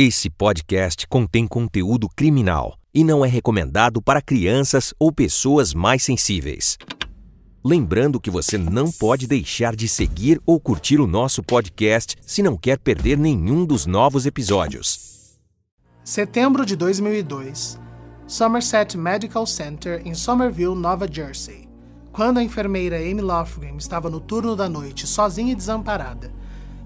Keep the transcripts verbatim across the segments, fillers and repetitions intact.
Esse podcast contém conteúdo criminal e não é recomendado para crianças ou pessoas mais sensíveis. Lembrando que você não pode deixar de seguir ou curtir o nosso podcast se não quer perder nenhum dos novos episódios. Setembro de dois mil e dois, Somerset Medical Center em Somerville, Nova Jersey. Quando a enfermeira Amy Loughren estava no turno da noite sozinha e desamparada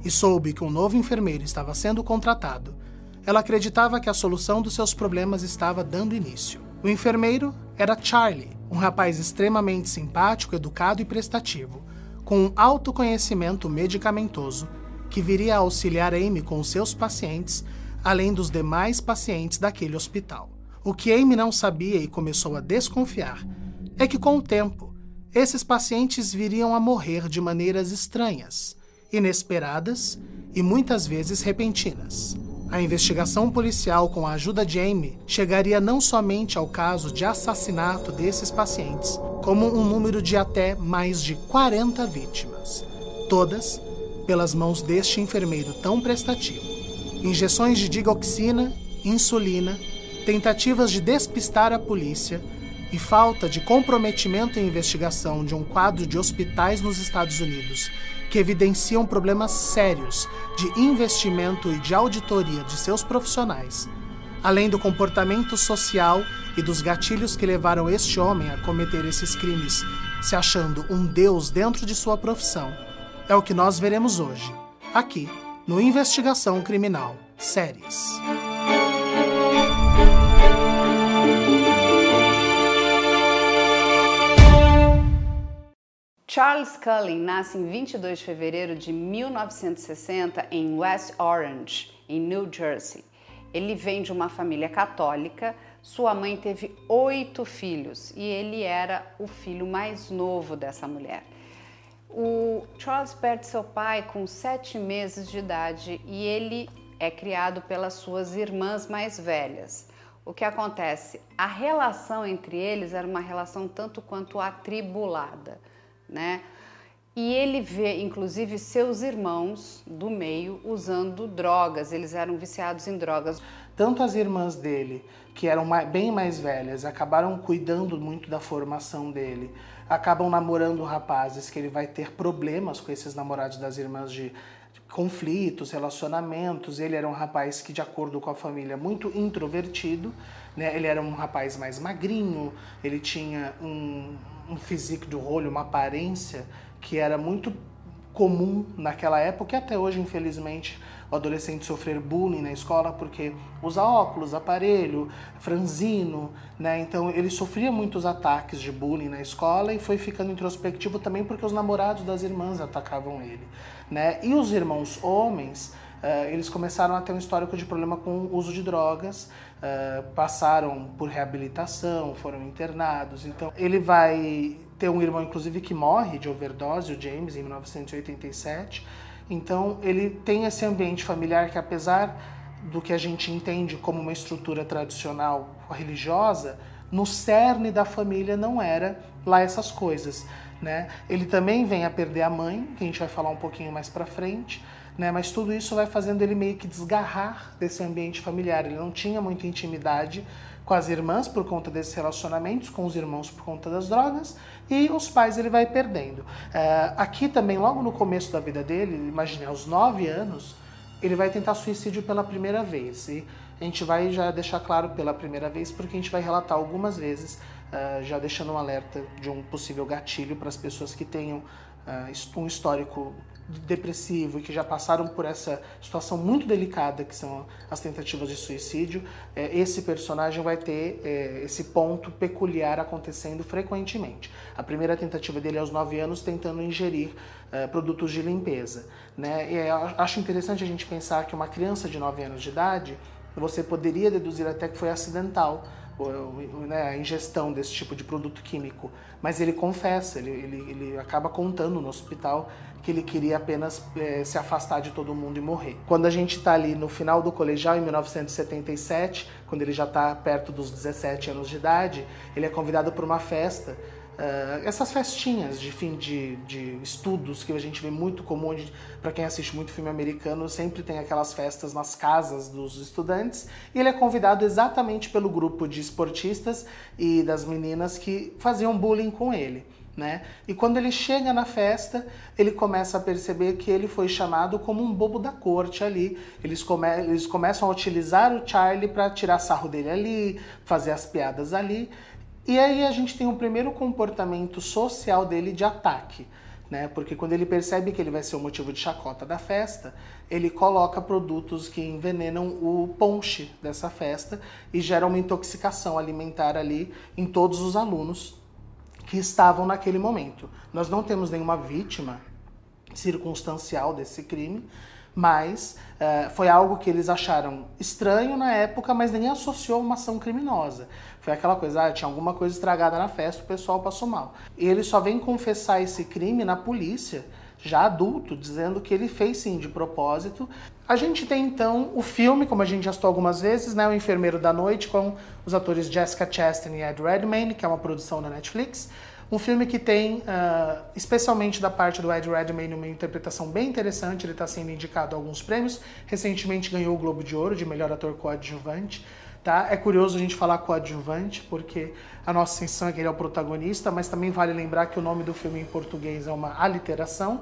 e soube que um novo enfermeiro estava sendo contratado, ela acreditava que a solução dos seus problemas estava dando início. O enfermeiro era Charlie, um rapaz extremamente simpático, educado e prestativo, com um alto conhecimento medicamentoso, que viria a auxiliar Amy com seus pacientes, além dos demais pacientes daquele hospital. O que Amy não sabia e começou a desconfiar é que, com o tempo, esses pacientes viriam a morrer de maneiras estranhas, inesperadas e muitas vezes repentinas. A investigação policial com a ajuda de Amy chegaria não somente ao caso de assassinato desses pacientes, como um número de até mais de quarenta vítimas, todas pelas mãos deste enfermeiro tão prestativo. Injeções de digoxina, insulina, tentativas de despistar a polícia e falta de comprometimento em investigação de um quadro de hospitais nos Estados Unidos que evidenciam problemas sérios de investimento e de auditoria de seus profissionais, além do comportamento social e dos gatilhos que levaram este homem a cometer esses crimes, se achando um deus dentro de sua profissão, é o que nós veremos hoje, aqui no Investigação Criminal Séries. Charles Cullen nasce em vinte e dois de fevereiro de mil novecentos e sessenta em West Orange, em New Jersey. Ele vem de uma família católica, sua mãe teve oito filhos e ele era o filho mais novo dessa mulher. O Charles perde seu pai com sete meses de idade e ele é criado pelas suas irmãs mais velhas. O que acontece? A relação entre eles era uma relação tanto quanto atribulada, né? E ele vê, inclusive, seus irmãos do meio usando drogas, eles eram viciados em drogas. Tanto as irmãs dele, que eram bem mais velhas, acabaram cuidando muito da formação dele, acabam namorando rapazes que ele vai ter problemas com esses namorados das irmãs de conflitos, relacionamentos. Ele era um rapaz que, de acordo com a família, muito introvertido, né? Ele era um rapaz mais magrinho, ele tinha um... um físico do olho, uma aparência que era muito comum naquela época e até hoje, infelizmente, o adolescente sofrer bullying na escola porque usa óculos, aparelho, franzino, né? Então ele sofria muitos ataques de bullying na escola e foi ficando introspectivo também porque os namorados das irmãs atacavam ele, né? E os irmãos homens, Uh, eles começaram a ter um histórico de problema com o uso de drogas, uh, passaram por reabilitação, foram internados. Então, ele vai ter um irmão, inclusive, que morre de overdose, o James, em mil novecentos e oitenta e sete. Então, ele tem esse ambiente familiar que, apesar do que a gente entende como uma estrutura tradicional religiosa, no cerne da família não era lá essas coisas, né? Ele também vem a perder a mãe, que a gente vai falar um pouquinho mais pra frente, né? Mas tudo isso vai fazendo ele meio que desgarrar desse ambiente familiar. Ele não tinha muita intimidade com as irmãs por conta desses relacionamentos, com os irmãos por conta das drogas, e os pais ele vai perdendo. Uh, aqui também, logo no começo da vida dele, imagine, aos nove anos, ele vai tentar suicídio pela primeira vez. E a gente vai já deixar claro pela primeira vez, porque a gente vai relatar algumas vezes, uh, já deixando um alerta de um possível gatilho para as pessoas que tenham uh, um histórico depressivo e que já passaram por essa situação muito delicada que são as tentativas de suicídio. Esse personagem vai ter esse ponto peculiar acontecendo frequentemente. A primeira tentativa dele é aos nove anos, tentando ingerir produtos de limpeza, né? E acho interessante a gente pensar que uma criança de nove anos de idade, você poderia deduzir até que foi acidental, né, a ingestão desse tipo de produto químico, mas ele confessa, ele, ele, ele acaba contando no hospital que ele queria apenas é, se afastar de todo mundo e morrer. Quando a gente está ali no final do colegial, em mil novecentos e setenta e sete, quando ele já está perto dos dezessete anos de idade, ele é convidado para uma festa Uh, essas festinhas de fim de, de estudos que a gente vê muito comum, para quem assiste muito filme americano, sempre tem aquelas festas nas casas dos estudantes, e ele é convidado exatamente pelo grupo de esportistas e das meninas que faziam bullying com ele, né? E quando ele chega na festa, ele começa a perceber que ele foi chamado como um bobo da corte ali. Eles, come eles começam a utilizar o Charlie para tirar sarro dele ali, fazer as piadas ali. E aí a gente tem o primeiro comportamento social dele de ataque, né? Porque quando ele percebe que ele vai ser o motivo de chacota da festa, ele coloca produtos que envenenam o ponche dessa festa e gera uma intoxicação alimentar ali em todos os alunos que estavam naquele momento. Nós não temos nenhuma vítima circunstancial desse crime, mas uh, foi algo que eles acharam estranho na época, mas nem associou uma ação criminosa. Foi aquela coisa, ah, tinha alguma coisa estragada na festa, o pessoal passou mal. E ele só vem confessar esse crime na polícia, já adulto, dizendo que ele fez sim de propósito. A gente tem então o filme, como a gente já citou algumas vezes, né, O Enfermeiro da Noite, com os atores Jessica Chastain e Ed Redmayne, que é uma produção da Netflix. Um filme que tem, uh, especialmente da parte do Ed Redmayne, uma interpretação bem interessante. Ele está sendo indicado a alguns prêmios. Recentemente ganhou o Globo de Ouro de melhor ator coadjuvante. Tá? É curioso a gente falar coadjuvante, porque a nossa sensação é que ele é o protagonista, mas também vale lembrar que o nome do filme em português é uma aliteração.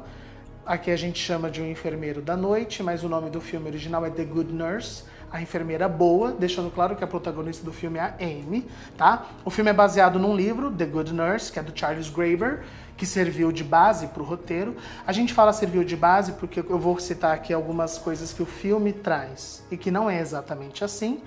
Aqui a gente chama de O Enfermeiro da Noite, mas o nome do filme original é The Good Nurse, A Enfermeira Boa, deixando claro que a protagonista do filme é a Amy, tá? O filme é baseado num livro, The Good Nurse, que é do Charles Graeber, que serviu de base para o roteiro. A gente fala serviu de base porque eu vou citar aqui algumas coisas que o filme traz e que não é exatamente assim.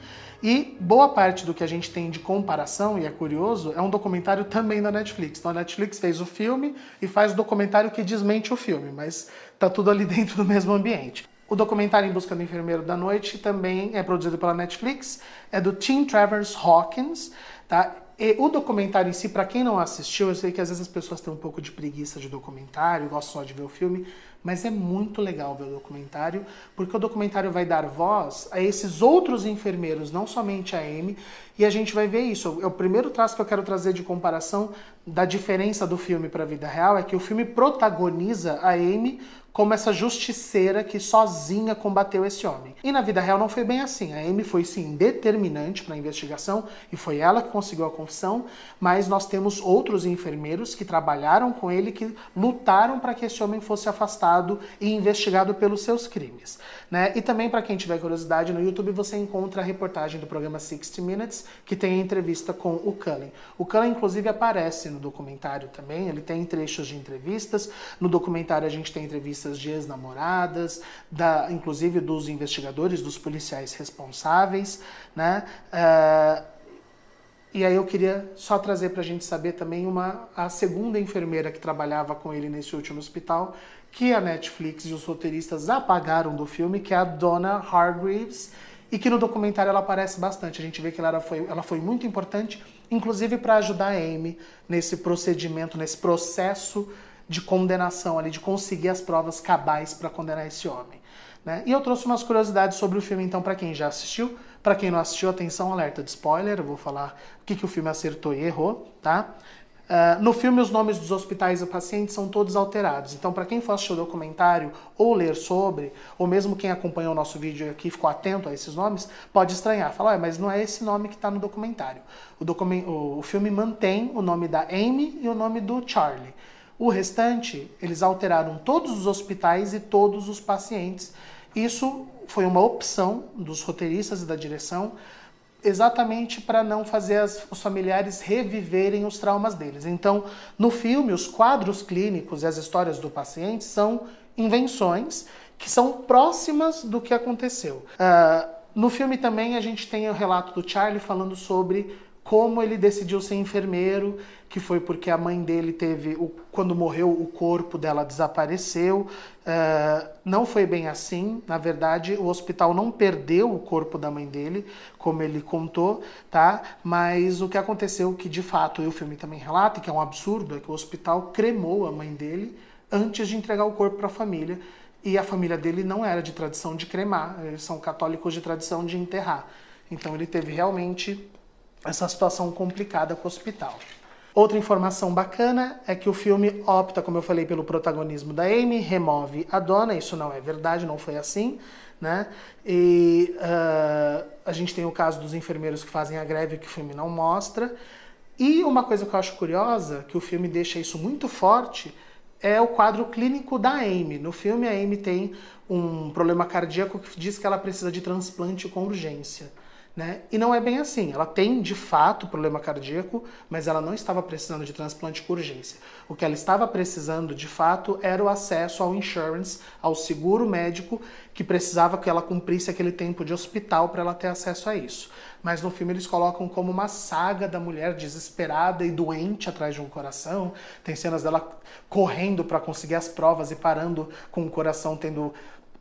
E boa parte do que a gente tem de comparação, e é curioso, é um documentário também da Netflix. Então a Netflix fez o filme e faz o documentário que desmente o filme, mas tá tudo ali dentro do mesmo ambiente. O documentário Em Busca do Enfermeiro da Noite também é produzido pela Netflix, é do Tim Travers Hawkins, tá? E o documentário em si, para quem não assistiu, eu sei que às vezes as pessoas têm um pouco de preguiça de documentário, gostam só de ver o filme, mas é muito legal ver o documentário, porque o documentário vai dar voz a esses outros enfermeiros, não somente a Amy, e a gente vai ver isso. É o primeiro traço que eu quero trazer de comparação da diferença do filme para a vida real, é que o filme protagoniza a Amy como essa justiceira que sozinha combateu esse homem. E na vida real não foi bem assim. A Amy foi, sim, determinante para a investigação e foi ela que conseguiu a confissão, mas nós temos outros enfermeiros que trabalharam com ele, que lutaram para que esse homem fosse afastado e investigado pelos seus crimes, né? E também, para quem tiver curiosidade, no YouTube você encontra a reportagem do programa sixty minutes, que tem a entrevista com o Cullen. O Cullen, inclusive, aparece no documentário também, ele tem trechos de entrevistas. No documentário a gente tem entrevistas de ex-namoradas, da, inclusive dos investigadores, dos policiais responsáveis, né? Uh, e aí eu queria só trazer para a gente saber também uma, a segunda enfermeira que trabalhava com ele nesse último hospital, que a Netflix e os roteiristas apagaram do filme, que é a Donna Hargreaves, e que no documentário ela aparece bastante. A gente vê que ela foi, ela foi muito importante, inclusive para ajudar a Amy nesse procedimento, nesse processo de condenação ali, de conseguir as provas cabais para condenar esse homem, né? E eu trouxe umas curiosidades sobre o filme, então, para quem já assistiu. Para quem não assistiu, atenção, alerta de spoiler, eu vou falar o que, que o filme acertou e errou, tá? Uh, no filme, os nomes dos hospitais e pacientes são todos alterados. Então, para quem for assistir o documentário ou ler sobre, ou mesmo quem acompanhou o nosso vídeo aqui e ficou atento a esses nomes, pode estranhar. Falar, ah, mas não é esse nome que está no documentário. O, document... o filme mantém o nome da Amy e o nome do Charlie. O restante, eles alteraram todos os hospitais e todos os pacientes. Isso foi uma opção dos roteiristas e da direção, exatamente para não fazer as, os familiares reviverem os traumas deles. Então, no filme, os quadros clínicos e as histórias do paciente são invenções que são próximas do que aconteceu. Uh, no filme também a gente tem o relato do Charlie falando sobre como ele decidiu ser enfermeiro, que foi porque a mãe dele teve, quando morreu, o corpo dela desapareceu. Uh, não foi bem assim. Na verdade, o hospital não perdeu o corpo da mãe dele, como ele contou, tá? Mas o que aconteceu, que de fato, e o filme também relata, que é um absurdo, é que o hospital cremou a mãe dele antes de entregar o corpo para a família. E a família dele não era de tradição de cremar, eles são católicos de tradição de enterrar. Então ele teve realmente essa situação complicada com o hospital. Outra informação bacana é que o filme opta, como eu falei, pelo protagonismo da Amy, remove a Donna, isso não é verdade, não foi assim, né? E uh, a gente tem o caso dos enfermeiros que fazem a greve, que o filme não mostra. E uma coisa que eu acho curiosa, que o filme deixa isso muito forte, é o quadro clínico da Amy. No filme, a Amy tem um problema cardíaco que diz que ela precisa de transplante com urgência, né? E não é bem assim. Ela tem, de fato, problema cardíaco, mas ela não estava precisando de transplante com urgência. O que ela estava precisando, de fato, era o acesso ao insurance, ao seguro médico, que precisava que ela cumprisse aquele tempo de hospital para ela ter acesso a isso. Mas no filme eles colocam como uma saga da mulher desesperada e doente atrás de um coração. Tem cenas dela correndo para conseguir as provas e parando com o coração tendo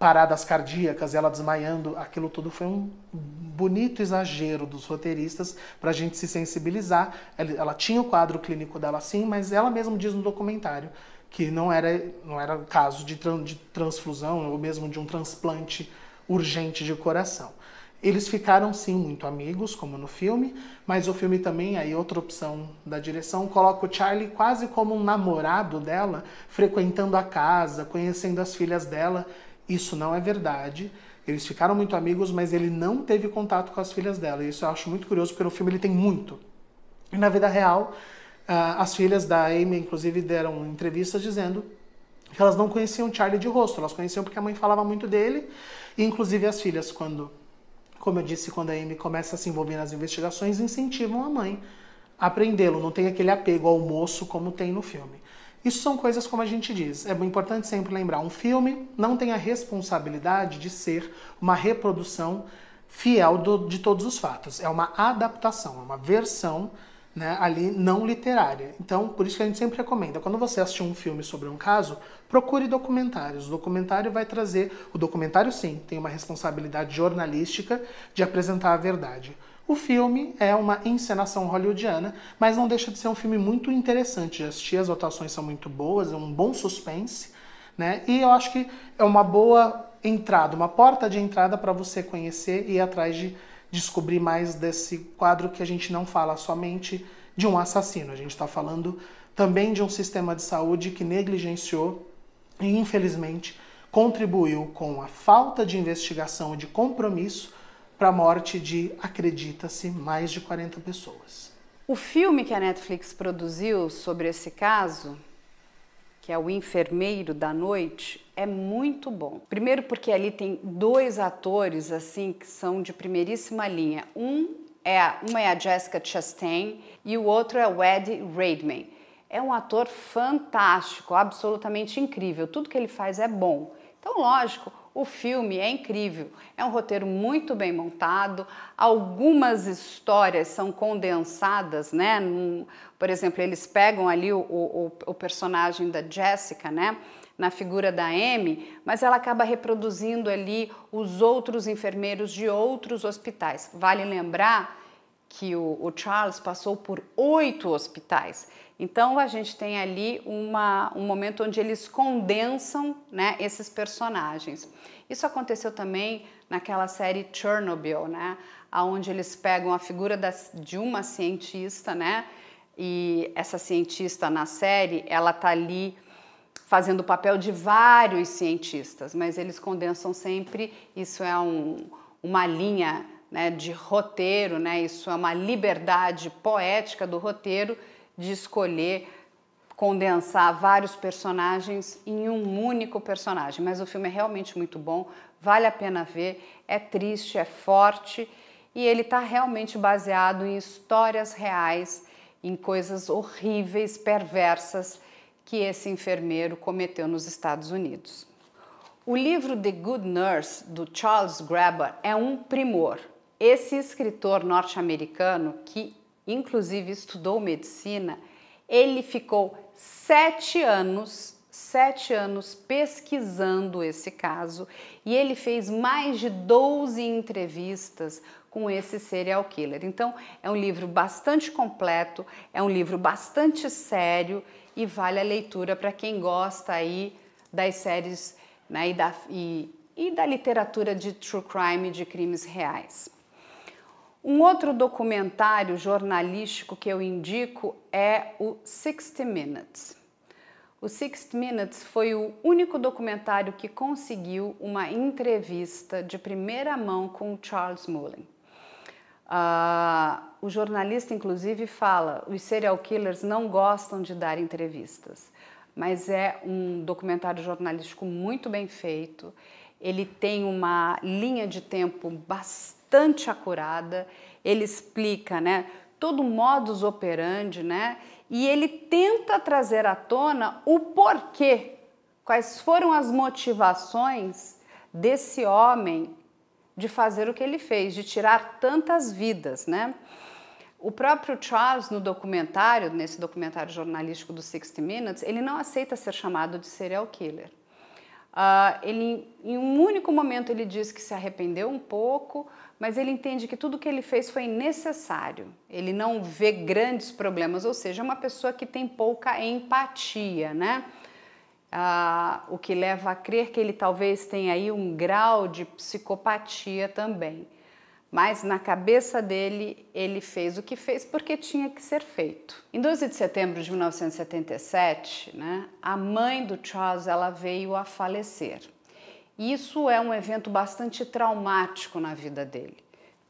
paradas cardíacas, ela desmaiando. Aquilo tudo foi um bonito exagero dos roteiristas para a gente se sensibilizar. Ela tinha o quadro clínico dela sim, mas ela mesma diz no documentário que não era, não era caso de, tran, de transfusão ou mesmo de um transplante urgente de coração. Eles ficaram sim muito amigos, como no filme, mas o filme também, aí outra opção da direção, coloca o Charlie quase como um namorado dela, frequentando a casa, conhecendo as filhas dela. Isso não é verdade. Eles ficaram muito amigos, mas ele não teve contato com as filhas dela. Isso eu acho muito curioso, porque no filme ele tem muito. E na vida real, as filhas da Amy, inclusive, deram entrevistas dizendo que elas não conheciam Charlie de rosto. Elas conheciam porque a mãe falava muito dele. E, inclusive, as filhas, quando, como eu disse, quando a Amy começa a se envolver nas investigações, incentivam a mãe a prendê-lo. Não tem aquele apego ao moço como tem no filme. Isso são coisas, como a gente diz, é importante sempre lembrar, um filme não tem a responsabilidade de ser uma reprodução fiel do, de todos os fatos. É uma adaptação, é uma versão, né, ali não literária. Então, por isso que a gente sempre recomenda, quando você assistir um filme sobre um caso, procure documentários. O documentário vai trazer, o documentário sim, tem uma responsabilidade jornalística de apresentar a verdade. O filme é uma encenação hollywoodiana, mas não deixa de ser um filme muito interessante de assistir, as atuações são muito boas, é um bom suspense, né? E eu acho que é uma boa entrada, uma porta de entrada para você conhecer e ir atrás de descobrir mais desse quadro, que a gente não fala somente de um assassino, a gente está falando também de um sistema de saúde que negligenciou e, infelizmente, contribuiu com a falta de investigação e de compromisso para a morte de, acredita-se, mais de quarenta pessoas. O filme que a Netflix produziu sobre esse caso, que é O Enfermeiro da Noite, é muito bom. Primeiro porque ali tem dois atores assim que são de primeiríssima linha. Um é a, uma é a Jessica Chastain e o outro é o Ed Redmayne. É um ator fantástico, absolutamente incrível. Tudo que ele faz é bom. Então, lógico, o filme é incrível, é um roteiro muito bem montado, algumas histórias são condensadas, né? Por exemplo, eles pegam ali o, o, o personagem da Jessica, né? Na figura da Amy, mas ela acaba reproduzindo ali os outros enfermeiros de outros hospitais. Vale lembrar que o, o Charles passou por oito hospitais. Então a gente tem ali uma, um momento onde eles condensam, né, esses personagens. Isso aconteceu também naquela série Chernobyl, né, onde eles pegam a figura das, de uma cientista, né, e essa cientista na série, ela tá ali fazendo o papel de vários cientistas, mas eles condensam sempre, isso é um, uma linha, né, de roteiro, né, isso é uma liberdade poética do roteiro, de escolher, condensar vários personagens em um único personagem. Mas o filme é realmente muito bom, vale a pena ver, é triste, é forte e ele está realmente baseado em histórias reais, em coisas horríveis, perversas que esse enfermeiro cometeu nos Estados Unidos. O livro The Good Nurse, do Charles Graeber, é um primor. Esse escritor norte-americano que inclusive estudou medicina, ele ficou sete anos, sete anos pesquisando esse caso e ele fez mais de doze entrevistas com esse serial killer. Então é um livro bastante completo, é um livro bastante sério e vale a leitura para quem gosta aí das séries, né, e, da, e, e da literatura de true crime, de crimes reais. Um outro documentário jornalístico que eu indico é o sixty minutes. O sixty minutes foi o único documentário que conseguiu uma entrevista de primeira mão com Charles Cullen. Uh, o jornalista, inclusive, fala que os serial killers não gostam de dar entrevistas, mas é um documentário jornalístico muito bem feito. Ele tem uma linha de tempo bastante acurada, ele explica, né, todo o modus operandi, né, e ele tenta trazer à tona o porquê, quais foram as motivações desse homem de fazer o que ele fez, de tirar tantas vidas, né. O próprio Charles, no documentário, nesse documentário jornalístico do sixty minutes, ele não aceita ser chamado de serial killer. Uh, ele, em um único momento ele diz que se arrependeu um pouco, mas ele entende que tudo que ele fez foi necessário. Ele não vê grandes problemas, ou seja, é uma pessoa que tem pouca empatia, né? Uh, o que leva a crer que ele talvez tenha aí um grau de psicopatia também. Mas na cabeça dele, ele fez o que fez porque tinha que ser feito. Em doze de setembro de mil novecentos e setenta e sete, né, a mãe do Charles ela veio a falecer. Isso é um evento bastante traumático na vida dele.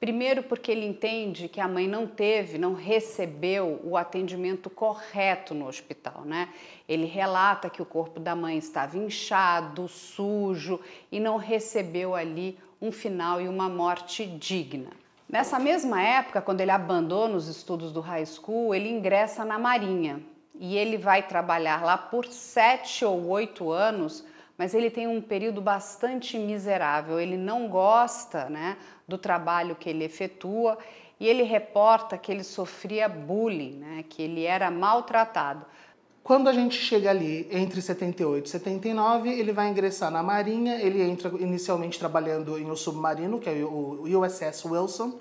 Primeiro porque ele entende que a mãe não teve, não recebeu o atendimento correto no hospital, né? Ele relata que o corpo da mãe estava inchado, sujo e não recebeu ali um final e uma morte digna. Nessa mesma época, quando ele abandona os estudos do high school, ele ingressa na Marinha e ele vai trabalhar lá por sete ou oito anos, mas ele tem um período bastante miserável, ele não gosta, né, do trabalho que ele efetua e ele reporta que ele sofria bullying, né, que ele era maltratado. Quando a gente chega ali entre setenta e oito e setenta e nove, ele vai ingressar na Marinha, ele entra inicialmente trabalhando em um submarino, que é o U S S Wilson,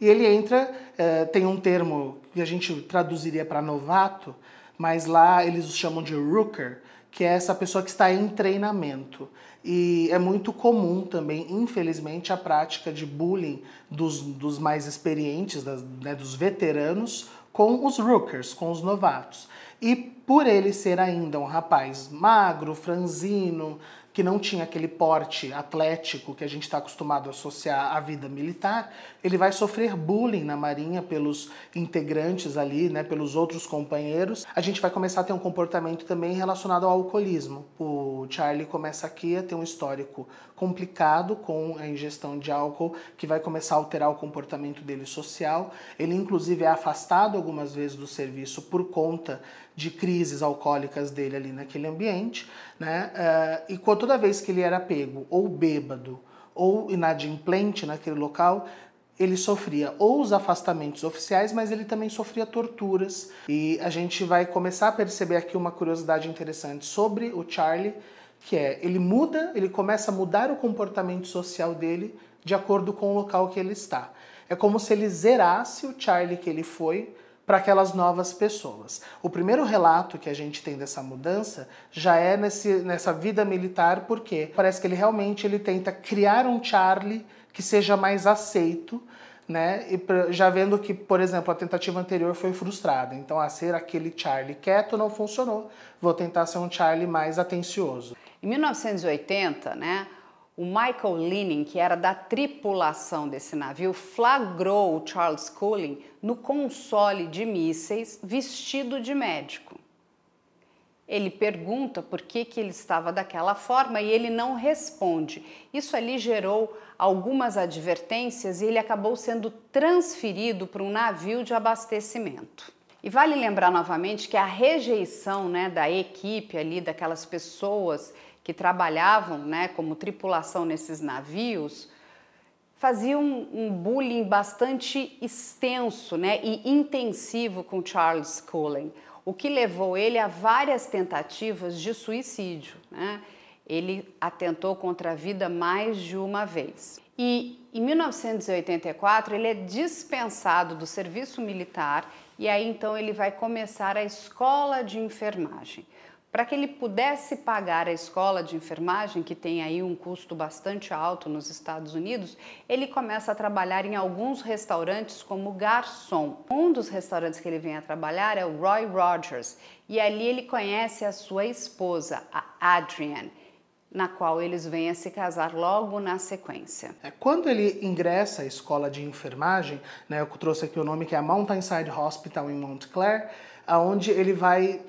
e ele entra, eh, tem um termo que a gente traduziria para novato, mas lá eles os chamam de rooker, que é essa pessoa que está em treinamento. E é muito comum também, infelizmente, a prática de bullying dos, dos mais experientes, das, né, dos veteranos, com os rookers, com os novatos. E por ele ser ainda um rapaz magro, franzino, que não tinha aquele porte atlético que a gente está acostumado a associar à vida militar, ele vai sofrer bullying na Marinha pelos integrantes ali, né, pelos outros companheiros. A gente vai começar a ter um comportamento também relacionado ao alcoolismo. O Charlie começa aqui a ter um histórico complicado com a ingestão de álcool, que vai começar a alterar o comportamento dele social. Ele, inclusive, é afastado algumas vezes do serviço por conta de crises alcoólicas dele ali naquele ambiente, né? Uh, e toda vez que ele era pego ou bêbado ou inadimplente naquele local, ele sofria ou os afastamentos oficiais, mas ele também sofria torturas. E a gente vai começar a perceber aqui uma curiosidade interessante sobre o Charlie, que é, ele muda, ele começa a mudar o comportamento social dele de acordo com o local que ele está. É como se ele zerasse o Charlie que ele foi para aquelas novas pessoas. O primeiro relato que a gente tem dessa mudança já é nesse, nessa vida militar, porque parece que ele realmente ele tenta criar um Charlie que seja mais aceito, né? E já vendo que, por exemplo, a tentativa anterior foi frustrada, então a ser aquele Charlie quieto não funcionou, vou tentar ser um Charlie mais atencioso. Em mil novecentos e oitenta, né, o Michael Linning, que era da tripulação desse navio, flagrou o Charles Cullen no console de mísseis vestido de médico. Ele pergunta por que que ele estava daquela forma e ele não responde. Isso ali gerou algumas advertências e ele acabou sendo transferido para um navio de abastecimento. E vale lembrar novamente que a rejeição, né, da equipe ali, daquelas pessoas que trabalhavam, né, como tripulação nesses navios, faziam um, um bullying bastante extenso, né, e intensivo com Charles Cullen, o que levou ele a várias tentativas de suicídio, né? Ele atentou contra a vida mais de uma vez. E em mil novecentos e oitenta e quatro ele é dispensado do serviço militar e aí então ele vai começar a escola de enfermagem. para que ele pudesse pagar a escola de enfermagem, que tem aí um custo bastante alto nos Estados Unidos, ele começa a trabalhar em alguns restaurantes como garçom. Um dos restaurantes que ele vem a trabalhar é o Roy Rogers, e ali ele conhece a sua esposa, a Adrienne, na qual eles vêm a se casar logo na sequência. Quando ele ingressa à escola de enfermagem, né, eu trouxe aqui o nome que é a Mountainside Hospital em Montclair, onde ele vai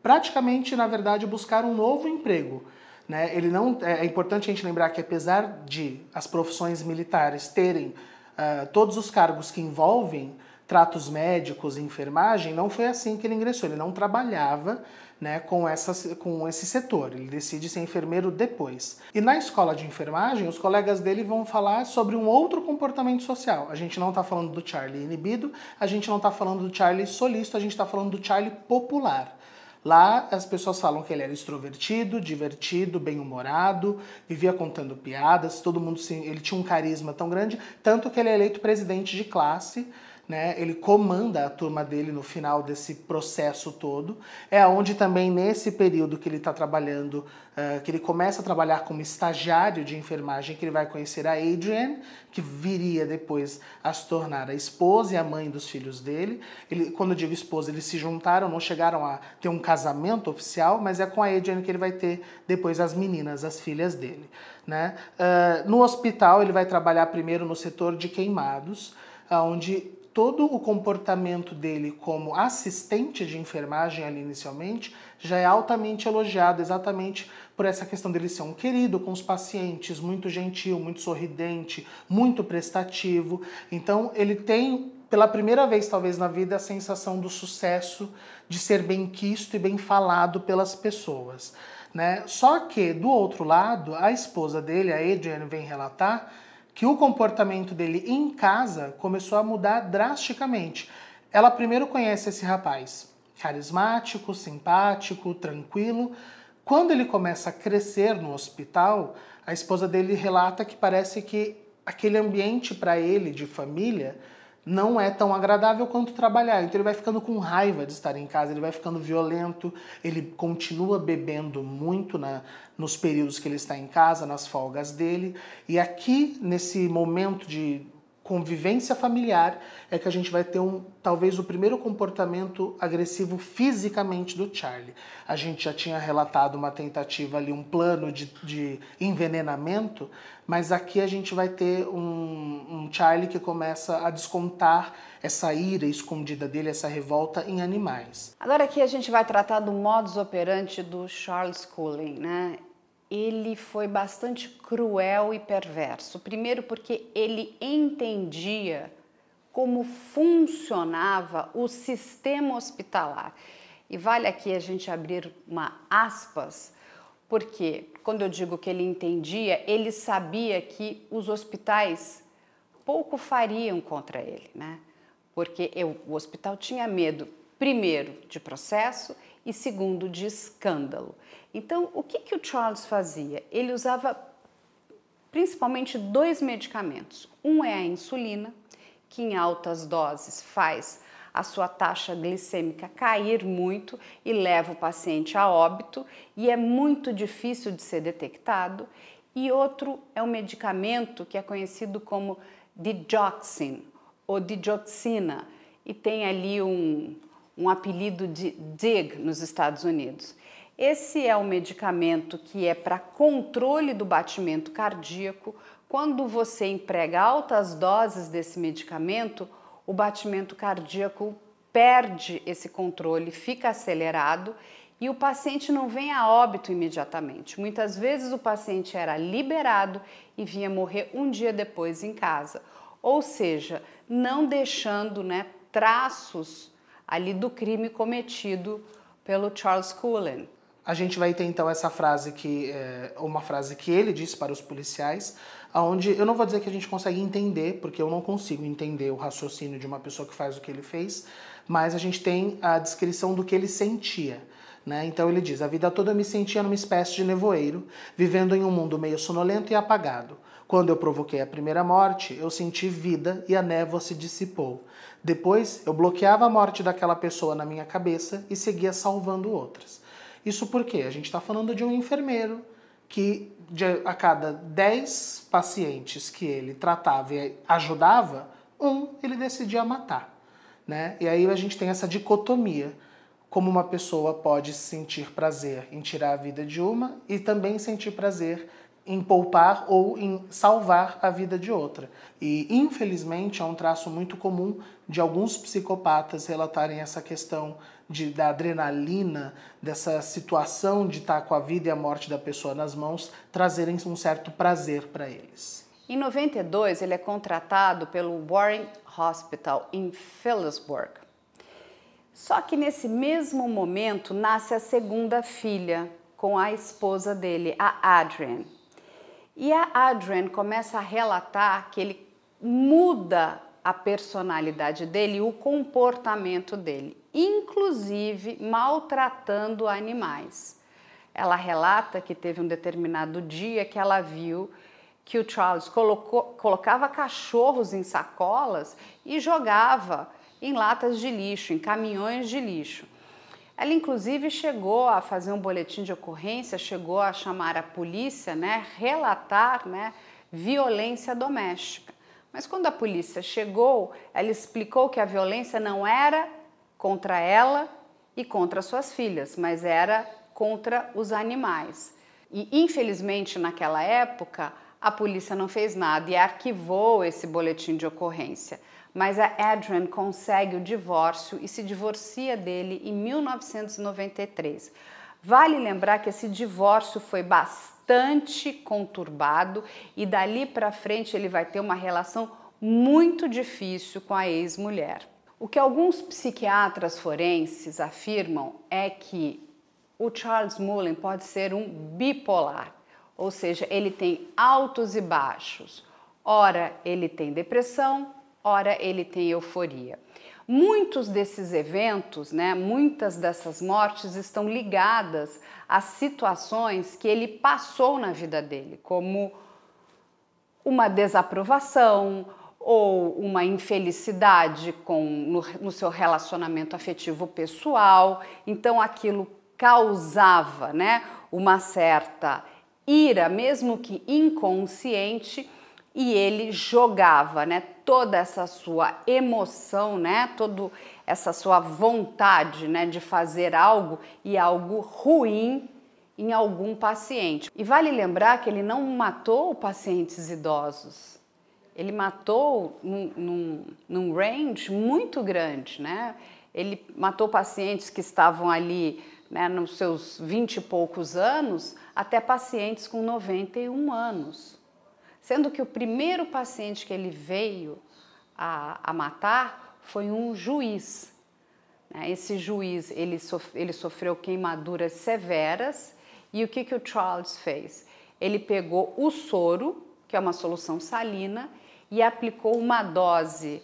praticamente, na verdade, buscar um novo emprego. Né? Ele não, é importante a gente lembrar que, apesar de as profissões militares terem uh, todos os cargos que envolvem tratos médicos e enfermagem, não foi assim que ele ingressou, ele não trabalhava, né, com, essa, com esse setor, ele decide ser enfermeiro depois. E na escola de enfermagem, os colegas dele vão falar sobre um outro comportamento social. A gente não está falando do Charlie inibido, a gente não está falando do Charlie solícito, a gente está falando do Charlie popular. Lá as pessoas falam que ele era extrovertido, divertido, bem-humorado, vivia contando piadas, todo mundo, ele tinha um carisma tão grande, tanto que ele é eleito presidente de classe, né? Ele comanda a turma dele no final desse processo todo. É onde também nesse período que ele está trabalhando, uh, que ele começa a trabalhar como estagiário de enfermagem, que ele vai conhecer a Adrienne, que viria depois a se tornar a esposa e a mãe dos filhos dele. Ele, quando eu digo esposa, eles se juntaram, não chegaram a ter um casamento oficial, mas é com a Adrienne que ele vai ter depois as meninas, as filhas dele. Né? Uh, no hospital ele vai trabalhar primeiro no setor de queimados, onde todo o comportamento dele como assistente de enfermagem ali inicialmente já é altamente elogiado, exatamente por essa questão dele ser um querido com os pacientes, muito gentil, muito sorridente, muito prestativo. Então ele tem, pela primeira vez talvez na vida, a sensação do sucesso de ser bem quisto e bem falado pelas pessoas. Né? Só que, do outro lado, a esposa dele, a Adrienne, vem relatar que o comportamento dele em casa começou a mudar drasticamente. Ela primeiro conhece esse rapaz, carismático, simpático, tranquilo. Quando ele começa a crescer no hospital, a esposa dele relata que parece que aquele ambiente para ele de família não é tão agradável quanto trabalhar. Então ele vai ficando com raiva de estar em casa, ele vai ficando violento, ele continua bebendo muito na, nos períodos que ele está em casa, nas folgas dele. E aqui, nesse momento de convivência familiar, é que a gente vai ter um, talvez o primeiro comportamento agressivo fisicamente do Charlie. A gente já tinha relatado uma tentativa ali, um plano de, de envenenamento, mas aqui a gente vai ter um, um Charlie que começa a descontar essa ira escondida dele, essa revolta em animais. Agora aqui a gente vai tratar do modus operandi do Charles Cullen, né? Ele foi bastante cruel e perverso. Primeiro porque ele entendia como funcionava o sistema hospitalar. E vale aqui a gente abrir uma aspas, porque quando eu digo que ele entendia, ele sabia que os hospitais pouco fariam contra ele, né? Porque eu, o hospital tinha medo, primeiro, de processo e segundo, de escândalo. Então, o que, que o Charles fazia? Ele usava principalmente dois medicamentos. Um é a insulina, que em altas doses faz a sua taxa glicêmica cair muito e leva o paciente a óbito e é muito difícil de ser detectado. E outro é um medicamento que é conhecido como digoxina ou digoxina e tem ali um... um apelido de D I G nos Estados Unidos. Esse é um medicamento que é para controle do batimento cardíaco. Quando você emprega altas doses desse medicamento, o batimento cardíaco perde esse controle, fica acelerado e o paciente não vem a óbito imediatamente. Muitas vezes o paciente era liberado e vinha morrer um dia depois em casa. Ou seja, não deixando, né, traços ali do crime cometido pelo Charles Cullen. A gente vai ter então essa frase que é uma frase que ele disse para os policiais, onde eu não vou dizer que a gente consegue entender, porque eu não consigo entender o raciocínio de uma pessoa que faz o que ele fez, mas a gente tem a descrição do que ele sentia. Né? Então ele diz, a vida toda eu me sentia numa espécie de nevoeiro, vivendo em um mundo meio sonolento e apagado. Quando eu provoquei a primeira morte, eu senti vida e a névoa se dissipou. Depois, eu bloqueava a morte daquela pessoa na minha cabeça e seguia salvando outras. Isso porque a gente está falando de um enfermeiro que de, a cada dez pacientes que ele tratava e ajudava, um ele decidia matar, né? E aí a gente tem essa dicotomia, como uma pessoa pode sentir prazer em tirar a vida de uma e também sentir prazer em poupar ou em salvar a vida de outra. E, infelizmente, é um traço muito comum de alguns psicopatas relatarem essa questão de, da adrenalina, dessa situação de estar com a vida e a morte da pessoa nas mãos, trazerem um certo prazer para eles. Em noventa e dois, ele é contratado pelo Warren Hospital, em Phillipsburg. Só que, nesse mesmo momento, nasce a segunda filha com a esposa dele, a Adrienne. E a Adrienne começa a relatar que ele muda a personalidade dele e o comportamento dele, inclusive maltratando animais. Ela relata que teve um determinado dia que ela viu que o Charles colocou, colocava cachorros em sacolas e jogava em latas de lixo, em caminhões de lixo. Ela, inclusive, chegou a fazer um boletim de ocorrência, chegou a chamar a polícia, né, relatar, né, violência doméstica. Mas quando a polícia chegou, ela explicou que a violência não era contra ela e contra suas filhas, mas era contra os animais. E, infelizmente, naquela época, a polícia não fez nada e arquivou esse boletim de ocorrência. Mas a Adrienne consegue o divórcio e se divorcia dele em mil novecentos e noventa e três. Vale lembrar que esse divórcio foi bastante conturbado e dali para frente ele vai ter uma relação muito difícil com a ex-mulher. O que alguns psiquiatras forenses afirmam é que o Charles Cullen pode ser um bipolar, ou seja, ele tem altos e baixos. Ora, ele tem depressão, ora ele tem euforia. Muitos desses eventos, né, muitas dessas mortes estão ligadas a situações que ele passou na vida dele, como uma desaprovação ou uma infelicidade com, no, no seu relacionamento afetivo pessoal. Então aquilo causava, né, uma certa ira, mesmo que inconsciente, e ele jogava, né, toda essa sua emoção, né, toda essa sua vontade, né, de fazer algo e algo ruim em algum paciente. E vale lembrar que ele não matou pacientes idosos, ele matou num, num, num range muito grande, né? Ele matou pacientes que estavam ali, né, nos seus vinte e poucos anos, até pacientes com noventa e um anos. Sendo que o primeiro paciente que ele veio a, a matar foi um juiz. Esse juiz, ele, sof, ele sofreu queimaduras severas e o que, que o Charles fez? Ele pegou o soro, que é uma solução salina, e aplicou uma dose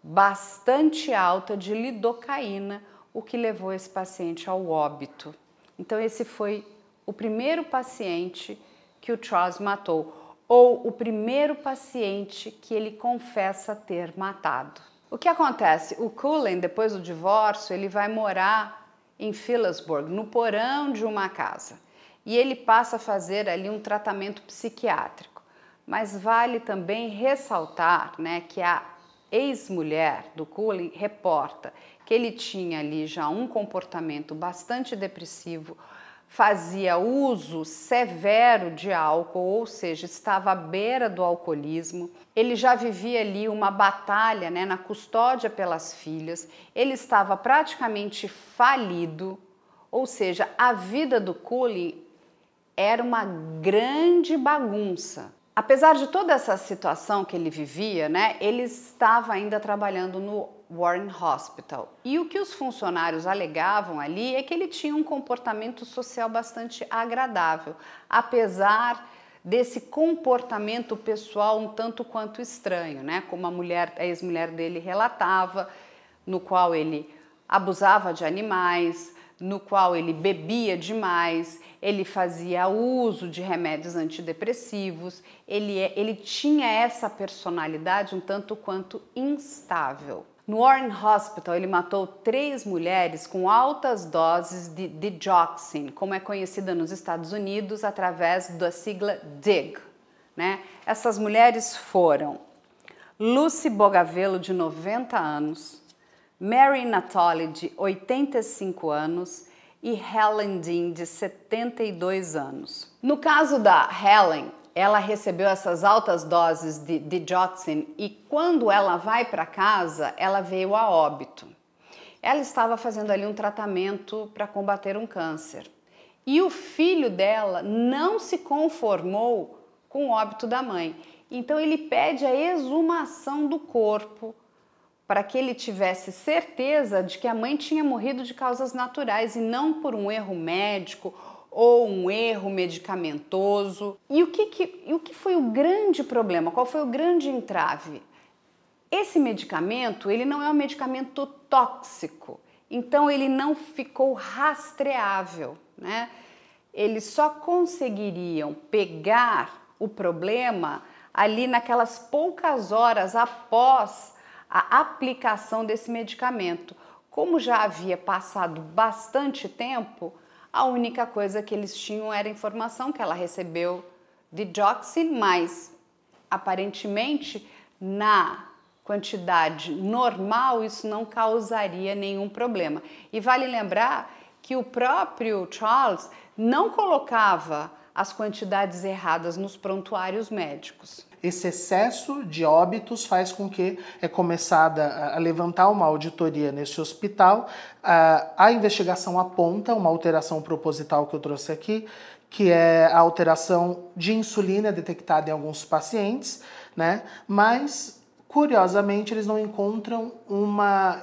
bastante alta de lidocaína, o que levou esse paciente ao óbito. Então esse foi o primeiro paciente que o Charles matou, ou o primeiro paciente que ele confessa ter matado. O que acontece? O Cullen, depois do divórcio, ele vai morar em Phillipsburg, no porão de uma casa. E ele passa a fazer ali um tratamento psiquiátrico. Mas vale também ressaltar, né, que a ex-mulher do Cullen reporta que ele tinha ali já um comportamento bastante depressivo, fazia uso severo de álcool, ou seja, estava à beira do alcoolismo. Ele já vivia ali uma batalha, né, na custódia pelas filhas. Ele estava praticamente falido, ou seja, a vida do Cullen era uma grande bagunça. Apesar de toda essa situação que ele vivia, né, ele estava ainda trabalhando no Warren Hospital. E o que os funcionários alegavam ali é que ele tinha um comportamento social bastante agradável, apesar desse comportamento pessoal um tanto quanto estranho, né? Como a mulher, a ex-mulher dele relatava, no qual ele abusava de animais, no qual ele bebia demais, ele fazia uso de remédios antidepressivos, ele, ele tinha essa personalidade um tanto quanto instável. No Warren Hospital, ele matou três mulheres com altas doses de digoxina, como é conhecida nos Estados Unidos através da sigla D I G. Né? Essas mulheres foram Lucy Bogavello, de noventa anos, Mary Natale, de oitenta e cinco anos e Helen Dean, de setenta e dois anos. No caso da Helen, ela recebeu essas altas doses de digoxina e quando ela vai para casa, ela veio a óbito. Ela estava fazendo ali um tratamento para combater um câncer. E o filho dela não se conformou com o óbito da mãe. Então ele pede a exumação do corpo para que ele tivesse certeza de que a mãe tinha morrido de causas naturais e não por um erro médico ou um erro medicamentoso. E o que, que, e o que foi o grande problema? Qual foi o grande entrave? Esse medicamento, ele não é um medicamento tóxico, então ele não ficou rastreável, né? Eles só conseguiriam pegar o problema ali naquelas poucas horas após a aplicação desse medicamento. Como já havia passado bastante tempo, a única coisa que eles tinham era a informação que ela recebeu de digoxina, mas aparentemente na quantidade normal isso não causaria nenhum problema. E vale lembrar que o próprio Charles não colocava as quantidades erradas nos prontuários médicos. Esse excesso de óbitos faz com que é começada a levantar uma auditoria nesse hospital. A investigação aponta uma alteração proposital que eu trouxe aqui, que é a alteração de insulina detectada em alguns pacientes, né? Mas, curiosamente, eles não encontram uma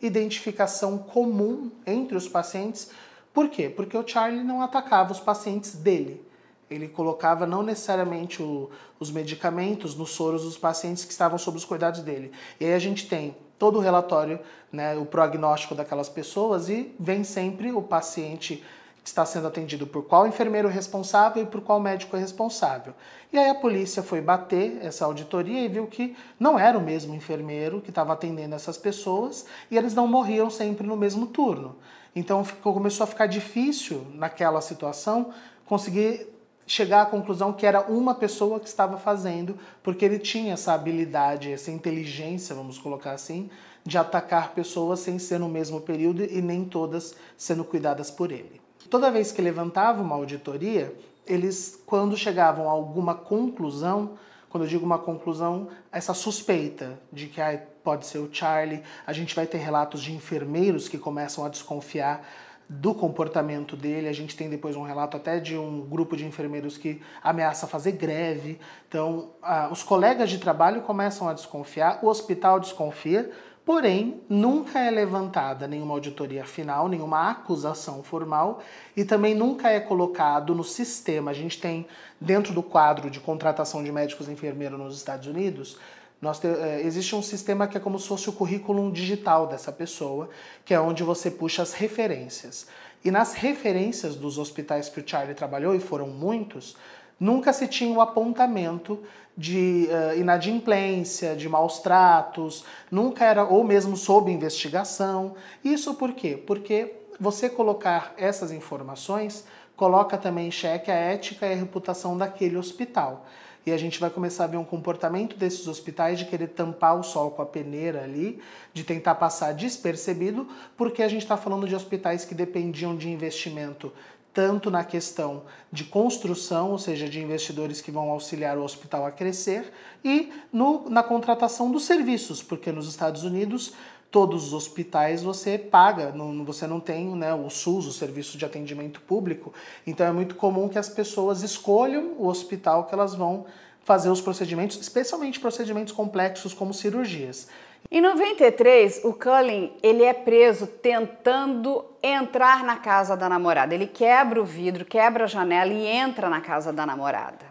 identificação comum entre os pacientes. Por quê? Porque o Charlie não atacava os pacientes dele. Ele colocava não necessariamente o, os medicamentos nos soros dos pacientes que estavam sob os cuidados dele. E aí a gente tem todo o relatório, né, o prognóstico daquelas pessoas e vem sempre o paciente que está sendo atendido por qual enfermeiro responsável e por qual médico é responsável. E aí a polícia foi bater essa auditoria e viu que não era o mesmo enfermeiro que estava atendendo essas pessoas e eles não morriam sempre no mesmo turno. Então ficou, começou a ficar difícil naquela situação conseguir chegar à conclusão que era uma pessoa que estava fazendo, porque ele tinha essa habilidade, essa inteligência, vamos colocar assim, de atacar pessoas sem ser no mesmo período e nem todas sendo cuidadas por ele. Toda vez que levantava uma auditoria, eles, quando chegavam a alguma conclusão, quando eu digo uma conclusão, essa suspeita de que ah, pode ser o Charlie, a gente vai ter relatos de enfermeiros que começam a desconfiar do comportamento dele, a gente tem depois um relato até de um grupo de enfermeiros que ameaça fazer greve, então ah, os colegas de trabalho começam a desconfiar, o hospital desconfia, porém nunca é levantada nenhuma auditoria final, nenhuma acusação formal e também nunca é colocado no sistema. A gente tem dentro do quadro de contratação de médicos e enfermeiros nos Estados Unidos, Nós te, existe um sistema que é como se fosse o currículo digital dessa pessoa, que é onde você puxa as referências. E nas referências dos hospitais que o Charlie trabalhou, e foram muitos, nunca se tinha o apontamento de uh, inadimplência, de maus tratos, nunca era, ou mesmo sob investigação. Isso por quê? Porque você colocar essas informações coloca também em xeque a ética e a reputação daquele hospital. E a gente vai começar a ver um comportamento desses hospitais de querer tampar o sol com a peneira ali, de tentar passar despercebido, porque a gente está falando de hospitais que dependiam de investimento tanto na questão de construção, ou seja, de investidores que vão auxiliar o hospital a crescer, e no, na contratação dos serviços, porque nos Estados Unidos todos os hospitais você paga, não, você não tem, né, o SUS, o Serviço de Atendimento Público, então é muito comum que as pessoas escolham o hospital que elas vão fazer os procedimentos, especialmente procedimentos complexos como cirurgias. Em noventa e três, o Cullen, ele é preso tentando entrar na casa da namorada. Ele quebra o vidro, quebra a janela e entra na casa da namorada.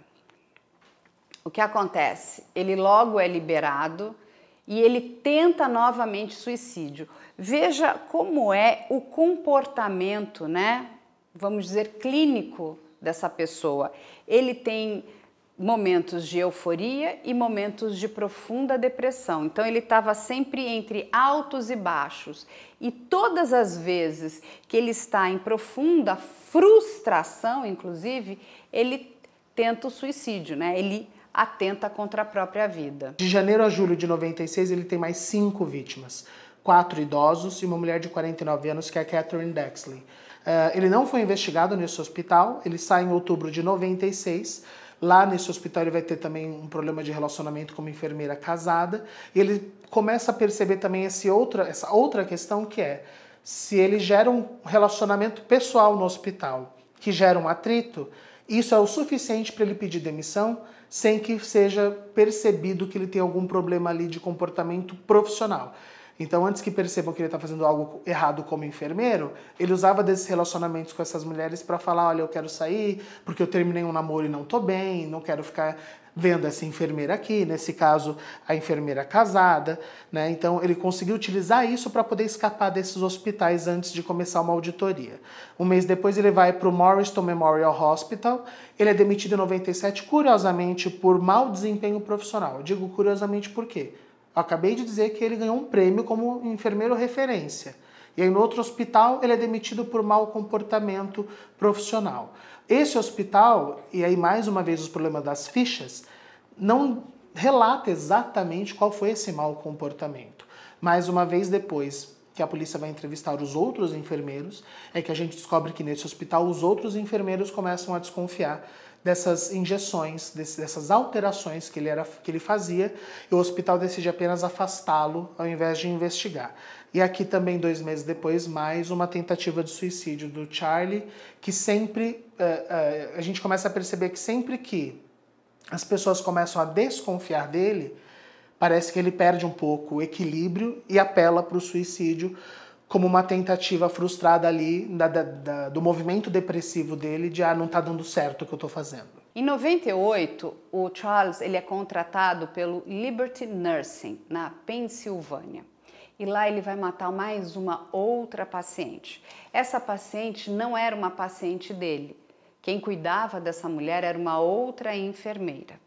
O que acontece? Ele logo é liberado e ele tenta novamente suicídio. Veja como é o comportamento, né? Vamos dizer, clínico dessa pessoa. Ele tem momentos de euforia e momentos de profunda depressão. Então ele estava sempre entre altos e baixos. E todas as vezes que ele está em profunda frustração, inclusive, ele tenta o suicídio, né? Ele atenta contra a própria vida. De janeiro a julho de noventa e seis, ele tem mais cinco vítimas. Quatro idosos e uma mulher de quarenta e nove anos, que é a Catherine Dexley. Uh, ele não foi investigado nesse hospital, ele sai em outubro de noventa e seis. Lá nesse hospital ele vai ter também um problema de relacionamento com uma enfermeira casada. E ele começa a perceber também esse outra, essa outra questão, que é se ele gera um relacionamento pessoal no hospital que gera um atrito, isso é o suficiente para ele pedir demissão sem que seja percebido que ele tem algum problema ali de comportamento profissional. Então, antes que percebam que ele está fazendo algo errado como enfermeiro, ele usava desses relacionamentos com essas mulheres para falar, olha, eu quero sair porque eu terminei um namoro e não estou bem, não quero ficar vendo essa enfermeira aqui, nesse caso, a enfermeira casada, né? Então, ele conseguiu utilizar isso para poder escapar desses hospitais antes de começar uma auditoria. Um mês depois, ele vai para o Morriston Memorial Hospital. Ele é demitido em noventa e sete, curiosamente, por mau desempenho profissional. Eu digo curiosamente por quê? Eu acabei de dizer que ele ganhou um prêmio como enfermeiro referência. E aí, no outro hospital, ele é demitido por mau comportamento profissional. Esse hospital, e aí mais uma vez os problemas das fichas, não relata exatamente qual foi esse mau comportamento. Mais uma vez, depois que a polícia vai entrevistar os outros enfermeiros, é que a gente descobre que nesse hospital os outros enfermeiros começam a desconfiar dessas injeções, dessas alterações que ele, era, que ele fazia, e o hospital decide apenas afastá-lo ao invés de investigar. E aqui também, dois meses depois, mais uma tentativa de suicídio do Charlie, que sempre, uh, uh, a gente começa a perceber que sempre que as pessoas começam a desconfiar dele, parece que ele perde um pouco o equilíbrio e apela para o suicídio, como uma tentativa frustrada ali da, da, da, do movimento depressivo dele de, ah, não tá dando certo o que eu tô fazendo. Em noventa e oito, o Charles ele é contratado pelo Liberty Nursing, na Pensilvânia. E lá ele vai matar mais uma outra paciente. Essa paciente não era uma paciente dele. Quem cuidava dessa mulher era uma outra enfermeira.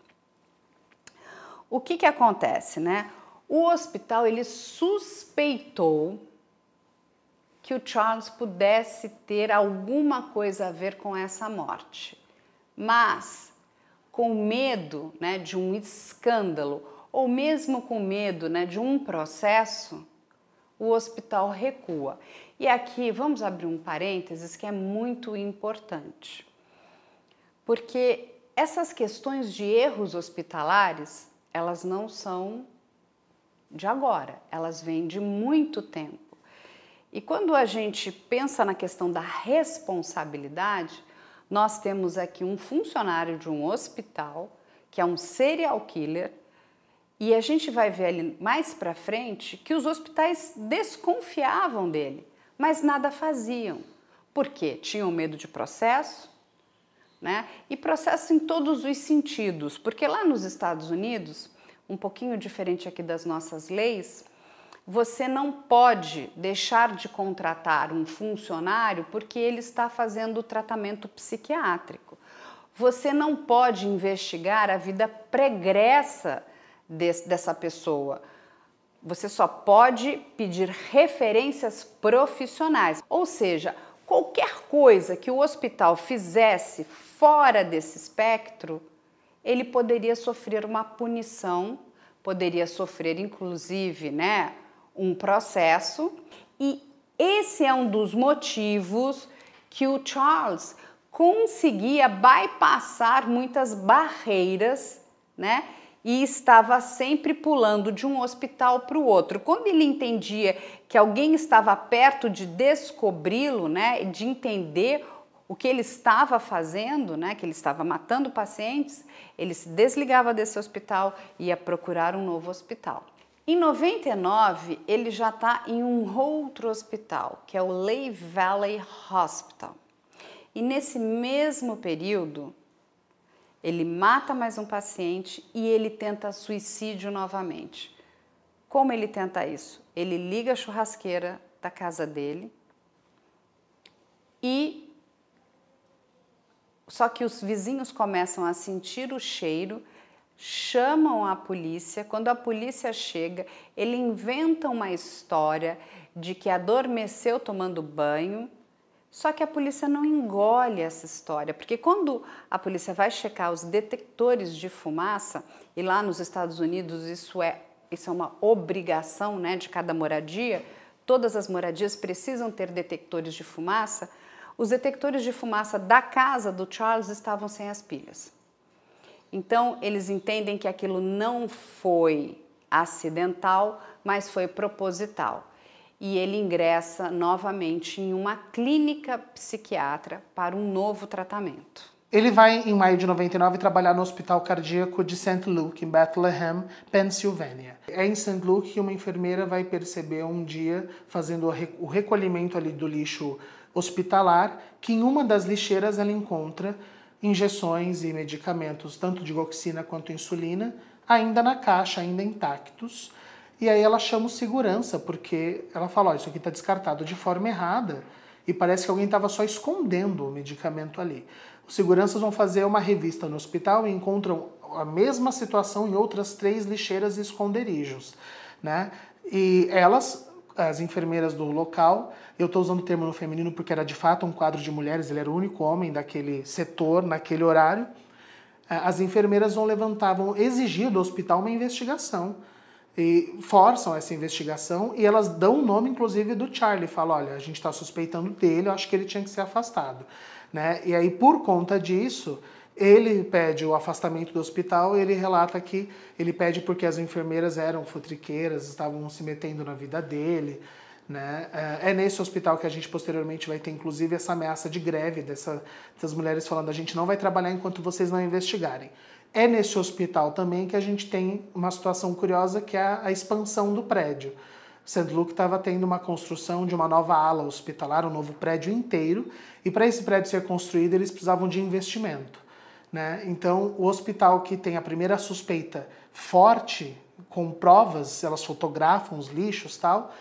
O que que acontece, né? O hospital, ele suspeitou que o Charles pudesse ter alguma coisa a ver com essa morte. Mas, com medo, né, de um escândalo, ou mesmo com medo, né, de um processo, o hospital recua. E aqui, vamos abrir um parênteses que é muito importante. Porque essas questões de erros hospitalares, elas não são de agora, elas vêm de muito tempo. E quando a gente pensa na questão da responsabilidade, nós temos aqui um funcionário de um hospital, que é um serial killer, e a gente vai ver ali mais pra frente que os hospitais desconfiavam dele, mas nada faziam. Por quê? Tinham medo de processo, né? E processo em todos os sentidos, porque lá nos Estados Unidos, um pouquinho diferente aqui das nossas leis, você não pode deixar de contratar um funcionário porque ele está fazendo tratamento psiquiátrico. Você não pode investigar a vida pregressa desse, dessa pessoa. Você só pode pedir referências profissionais. Ou seja, qualquer coisa que o hospital fizesse fora desse espectro, ele poderia sofrer uma punição, poderia sofrer, inclusive, né, um processo, e esse é um dos motivos que o Charles conseguia bypassar muitas barreiras, né? E estava sempre pulando de um hospital para o outro. Quando ele entendia que alguém estava perto de descobri-lo, né, de entender o que ele estava fazendo, né, que ele estava matando pacientes, ele se desligava desse hospital e ia procurar um novo hospital. Em noventa e nove, ele já está em um outro hospital, que é o Lehigh Valley Hospital. E nesse mesmo período, ele mata mais um paciente e ele tenta suicídio novamente. Como ele tenta isso? Ele liga a churrasqueira da casa dele e Só que os vizinhos começam a sentir o cheiro, chamam a polícia. Quando a polícia chega, ele inventa uma história de que adormeceu tomando banho. Só que a polícia não engole essa história, porque quando a polícia vai checar os detectores de fumaça, e lá nos Estados Unidos isso é, isso é uma obrigação, né, de cada moradia, todas as moradias precisam ter detectores de fumaça, os detectores de fumaça da casa do Charles estavam sem as pilhas. Então eles entendem que aquilo não foi acidental, mas foi proposital. E ele ingressa novamente em uma clínica psiquiátrica para um novo tratamento. Ele vai, em maio de noventa e nove, trabalhar no Hospital Cardíaco de Saint Luke, em Bethlehem, Pensilvânia. É em Saint Luke que uma enfermeira vai perceber um dia, fazendo o recolhimento ali do lixo hospitalar, que em uma das lixeiras ela encontra injeções e medicamentos, tanto digoxina quanto insulina, ainda na caixa, ainda intactos. E aí ela chama o segurança, porque ela fala, ó, isso aqui está descartado de forma errada e parece que alguém estava só escondendo o medicamento ali. Os seguranças vão fazer uma revista no hospital e encontram a mesma situação em outras três lixeiras e esconderijos, né? E elas, as enfermeiras do local, eu estou usando o termo no feminino porque era de fato um quadro de mulheres, ele era o único homem daquele setor, naquele horário, as enfermeiras vão levantar, vão exigir do hospital uma investigação. E forçam essa investigação e elas dão o nome, inclusive, do Charlie. Falam, olha, a gente está suspeitando dele, eu acho que ele tinha que ser afastado. Né? E aí, por conta disso, ele pede o afastamento do hospital e ele relata que ele pede porque as enfermeiras eram futriqueiras, estavam se metendo na vida dele. Né? É nesse hospital que a gente posteriormente vai ter, inclusive, essa ameaça de greve dessa, dessas mulheres falando, a gente não vai trabalhar enquanto vocês não investigarem. É nesse hospital também que a gente tem uma situação curiosa, que é a expansão do prédio. Saint Luke estava tendo uma construção de uma nova ala hospitalar, um novo prédio inteiro, e para esse prédio ser construído eles precisavam de investimento. Né? Então o hospital que tem a primeira suspeita forte, com provas, elas fotografam os lixos e tal,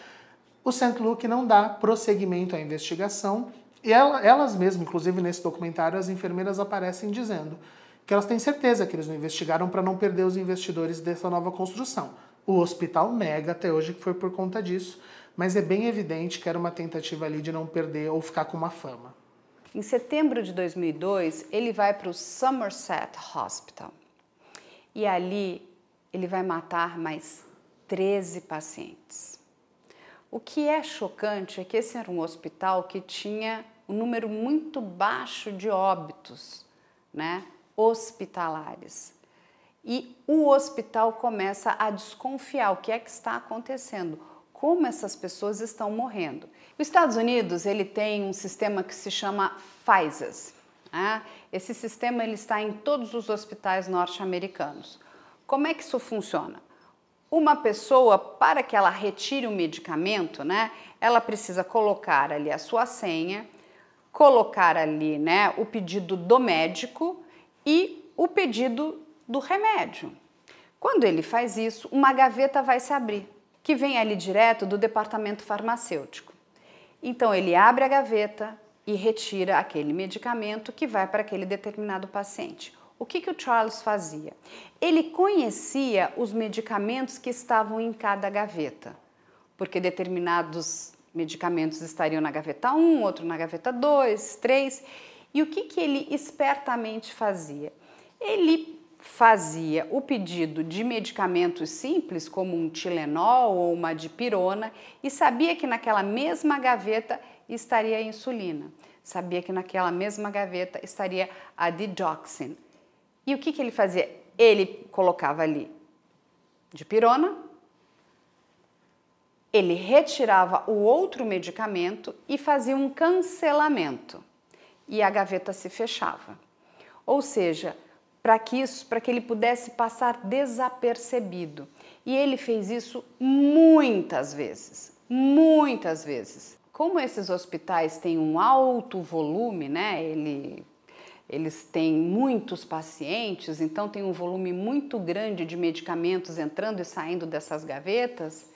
o Saint Luke não dá prosseguimento à investigação, e ela, elas mesmas, inclusive nesse documentário, as enfermeiras aparecem dizendo que elas têm certeza que eles não investigaram para não perder os investidores dessa nova construção. O hospital nega até hoje que foi por conta disso, mas é bem evidente que era uma tentativa ali de não perder ou ficar com uma fama. Em setembro de dois mil e dois, ele vai para o Somerset Hospital e ali ele vai matar mais treze pacientes. O que é chocante é que esse era um hospital que tinha um número muito baixo de óbitos, né? Hospitalares. E o hospital começa a desconfiar o que é que está acontecendo, como essas pessoas estão morrendo. Os Estados Unidos, ele tem um sistema que se chama FISAs. Né? Esse sistema ele está em todos os hospitais norte-americanos. Como é que isso funciona? Uma pessoa, para que ela retire o medicamento, né, ela precisa colocar ali a sua senha, colocar ali, né, o pedido do médico e o pedido do remédio. Quando ele faz isso, uma gaveta vai se abrir, que vem ali direto do departamento farmacêutico. Então ele abre a gaveta e retira aquele medicamento que vai para aquele determinado paciente. O que que o Charles fazia? Ele conhecia os medicamentos que estavam em cada gaveta, porque determinados medicamentos estariam na gaveta um, outro na gaveta dois, três... E o que que ele espertamente fazia? Ele fazia o pedido de medicamentos simples, como um Tilenol ou uma Dipirona, e sabia que naquela mesma gaveta estaria a insulina. Sabia que naquela mesma gaveta estaria a digoxina. E o que que ele fazia? Ele colocava ali Dipirona, ele retirava o outro medicamento e fazia um cancelamento. E a gaveta se fechava. Ou seja, para que isso, para que ele pudesse passar desapercebido. E ele fez isso muitas vezes, muitas vezes. Como esses hospitais têm um alto volume, né? Ele, eles têm muitos pacientes, então tem um volume muito grande de medicamentos entrando e saindo dessas gavetas.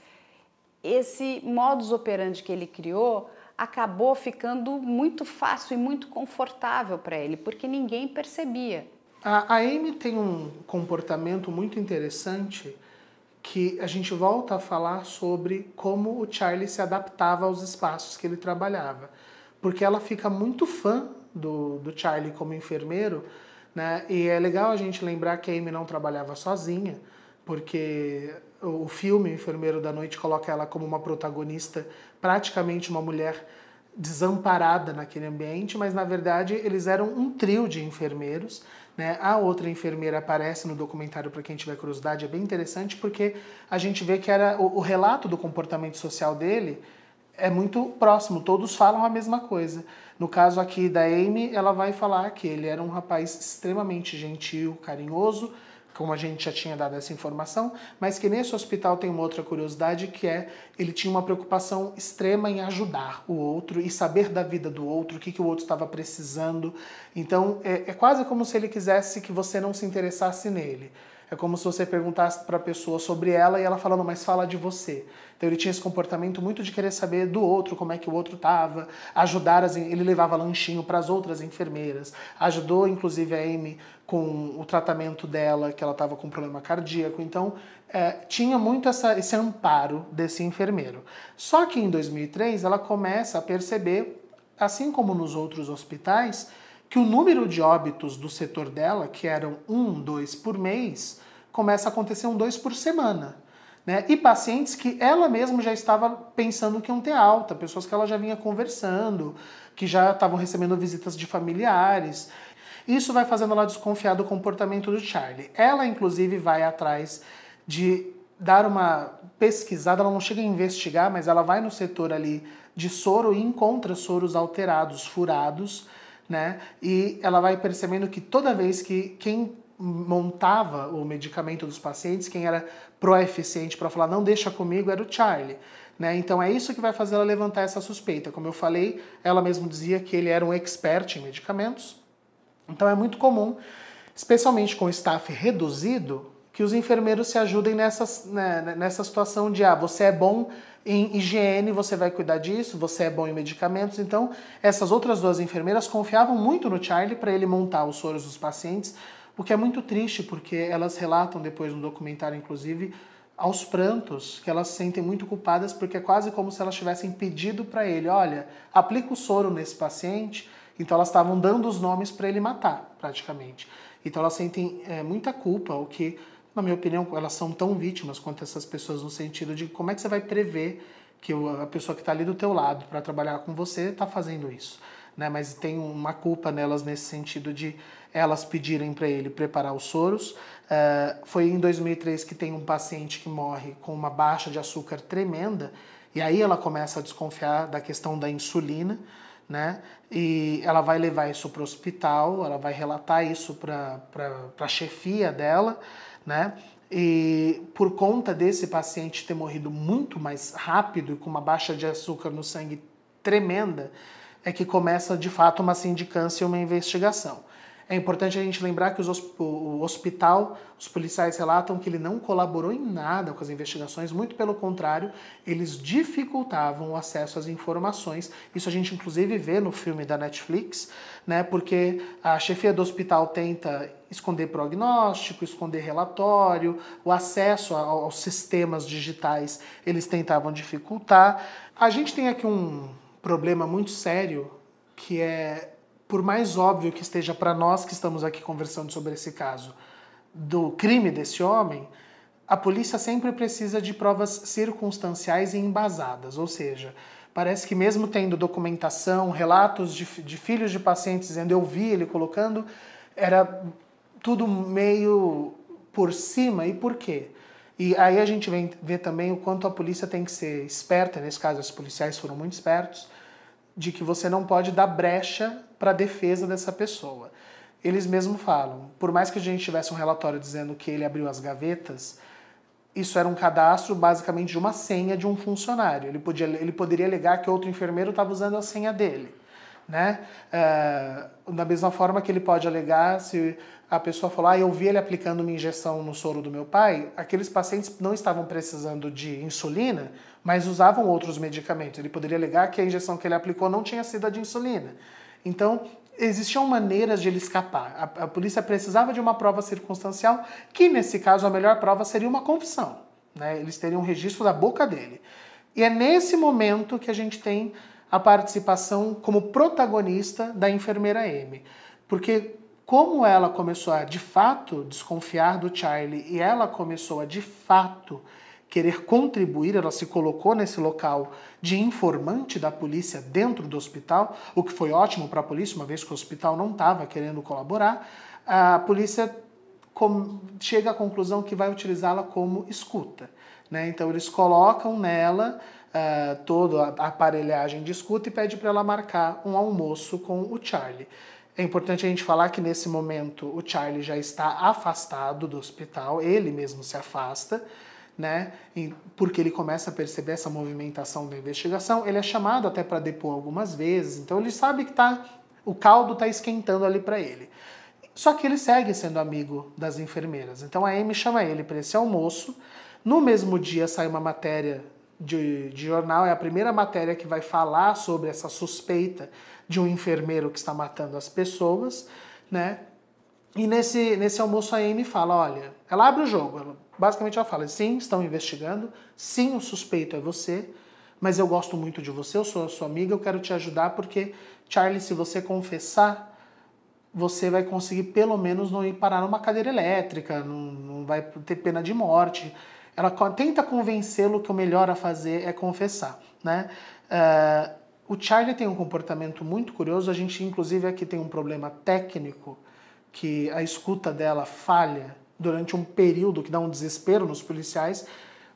Esse modus operandi que ele criou acabou ficando muito fácil e muito confortável para ele, porque ninguém percebia. A, a Amy tem um comportamento muito interessante que a gente volta a falar sobre como o Charlie se adaptava aos espaços que ele trabalhava. Porque ela fica muito fã do, do Charlie como enfermeiro, né? E é legal a gente lembrar que a Amy não trabalhava sozinha, porque o filme O Enfermeiro da Noite coloca ela como uma protagonista, praticamente uma mulher desamparada naquele ambiente, mas na verdade eles eram um trio de enfermeiros, né? A outra enfermeira aparece no documentário para quem tiver curiosidade, é bem interessante porque a gente vê que era o, o relato do comportamento social dele é muito próximo, todos falam a mesma coisa. No caso aqui da Amy, ela vai falar que ele era um rapaz extremamente gentil, carinhoso, como a gente já tinha dado essa informação, mas que nesse hospital tem uma outra curiosidade, que é ele tinha uma preocupação extrema em ajudar o outro e saber da vida do outro, o que, que o outro estava precisando. Então, é, é quase como se ele quisesse que você não se interessasse nele. É como se você perguntasse para a pessoa sobre ela e ela falando, mas fala de você. Então ele tinha esse comportamento muito de querer saber do outro, como é que o outro estava, ajudar, as, ele levava lanchinho para as outras enfermeiras, ajudou inclusive a Amy com o tratamento dela, que ela estava com problema cardíaco. Então é, tinha muito essa, esse amparo desse enfermeiro. Só que em dois mil e três ela começa a perceber, assim como nos outros hospitais, que o número de óbitos do setor dela, que eram um, dois por mês, começa a acontecer um, dois por semana. Né? E pacientes que ela mesma já estava pensando que iam ter alta, pessoas que ela já vinha conversando, que já estavam recebendo visitas de familiares. Isso vai fazendo ela desconfiar do comportamento do Charlie. Ela, inclusive, vai atrás de dar uma pesquisada, ela não chega a investigar, mas ela vai no setor ali de soro e encontra soros alterados, furados, né? E ela vai percebendo que toda vez que quem montava o medicamento dos pacientes, quem era pró-eficiente para falar não deixa comigo, era o Charlie. Né? Então é isso que vai fazer ela levantar essa suspeita. Como eu falei, ela mesma dizia que ele era um expert em medicamentos. Então é muito comum, especialmente com o staff reduzido, que os enfermeiros se ajudem nessas, né, nessa situação de ah, você é bom em higiene, você vai cuidar disso, você é bom em medicamentos. Então, essas outras duas enfermeiras confiavam muito no Charlie para ele montar os soros dos pacientes, o que é muito triste, porque elas relatam depois no documentário, inclusive, aos prantos, que elas se sentem muito culpadas, porque é quase como se elas tivessem pedido para ele, olha, aplica o soro nesse paciente, então elas estavam dando os nomes para ele matar, praticamente. Então elas sentem é, muita culpa, o que... Na minha opinião, elas são tão vítimas quanto essas pessoas no sentido de como é que você vai prever que a pessoa que está ali do teu lado para trabalhar com você está fazendo isso. Né? Mas tem uma culpa nelas nesse sentido de elas pedirem para ele preparar os soros. Uh, foi em dois mil e três que tem um paciente que morre com uma baixa de açúcar tremenda e aí ela começa a desconfiar da questão da insulina. Né? E ela vai levar isso para o hospital, ela vai relatar isso para a chefia dela, né? E por conta desse paciente ter morrido muito mais rápido e com uma baixa de açúcar no sangue tremenda, é que começa de fato uma sindicância e uma investigação. É importante a gente lembrar que os, o hospital, os policiais relatam que ele não colaborou em nada com as investigações, muito pelo contrário, eles dificultavam o acesso às informações. Isso a gente inclusive vê no filme da Netflix, né? Porque a chefia do hospital tenta esconder prognóstico, esconder relatório, o acesso aos sistemas digitais eles tentavam dificultar. A gente tem aqui um problema muito sério que é... Por mais óbvio que esteja para nós que estamos aqui conversando sobre esse caso do crime desse homem, a polícia sempre precisa de provas circunstanciais e embasadas, ou seja, parece que mesmo tendo documentação, relatos de, de filhos de pacientes dizendo eu vi ele colocando, era tudo meio por cima, e por quê? E aí a gente vê, vê também o quanto a polícia tem que ser esperta, nesse caso os policiais foram muito espertos, de que você não pode dar brecha para a defesa dessa pessoa. Eles mesmos falam, por mais que a gente tivesse um relatório dizendo que ele abriu as gavetas, isso era um cadastro basicamente de uma senha de um funcionário. Ele, podia, ele poderia alegar que outro enfermeiro estava usando a senha dele. Né? Uh, da mesma forma que ele pode alegar se a pessoa falou, ah, eu vi ele aplicando uma injeção no soro do meu pai, aqueles pacientes não estavam precisando de insulina, mas usavam outros medicamentos. Ele poderia alegar que a injeção que ele aplicou não tinha sido a de insulina. Então, existiam maneiras de ele escapar. A, a polícia precisava de uma prova circunstancial, que nesse caso a melhor prova seria uma confissão, né? Eles teriam um registro da boca dele. E é nesse momento que a gente tem a participação como protagonista da enfermeira Amy. Porque como ela começou a, de fato, desconfiar do Charlie e ela começou a, de fato, querer contribuir, ela se colocou nesse local de informante da polícia dentro do hospital, o que foi ótimo para a polícia, uma vez que o hospital não estava querendo colaborar, a polícia chega à conclusão que vai utilizá-la como escuta, né? Então eles colocam nela uh, toda a aparelhagem de escuta e pede para ela marcar um almoço com o Charlie. É importante a gente falar que nesse momento o Charlie já está afastado do hospital, ele mesmo se afasta, né? E porque ele começa a perceber essa movimentação da investigação, ele é chamado até para depor algumas vezes, então ele sabe que tá, o caldo está esquentando ali para ele. Só que ele segue sendo amigo das enfermeiras, então a Amy chama ele para esse almoço. No mesmo dia sai uma matéria de, de jornal, é a primeira matéria que vai falar sobre essa suspeita de um enfermeiro que está matando as pessoas, né? E nesse, nesse almoço a Amy fala, olha, ela abre o jogo, ela, basicamente ela fala, sim, estão investigando, sim, o suspeito é você, mas eu gosto muito de você, eu sou a sua amiga, eu quero te ajudar porque, Charlie, se você confessar, você vai conseguir pelo menos não ir parar numa cadeira elétrica, não, não vai ter pena de morte. Ela tenta convencê-lo que o melhor a fazer é confessar, né? Uh, o Charlie tem um comportamento muito curioso, a gente inclusive aqui tem um problema técnico, que a escuta dela falha durante um período que dá um desespero nos policiais,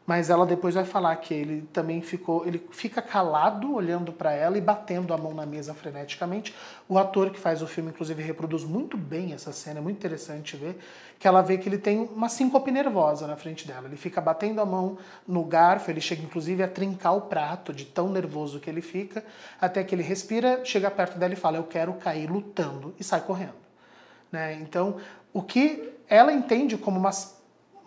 mas ela depois vai falar que ele também ficou, ele fica calado olhando para ela e batendo a mão na mesa freneticamente. O ator que faz o filme, inclusive, reproduz muito bem essa cena, é muito interessante ver, que ela vê que ele tem uma síncope nervosa na frente dela. Ele fica batendo a mão no garfo, ele chega, inclusive, a trincar o prato de tão nervoso que ele fica, até que ele respira, chega perto dela e fala, eu quero cair lutando, e sai correndo. Né? Então, o que ela entende como uma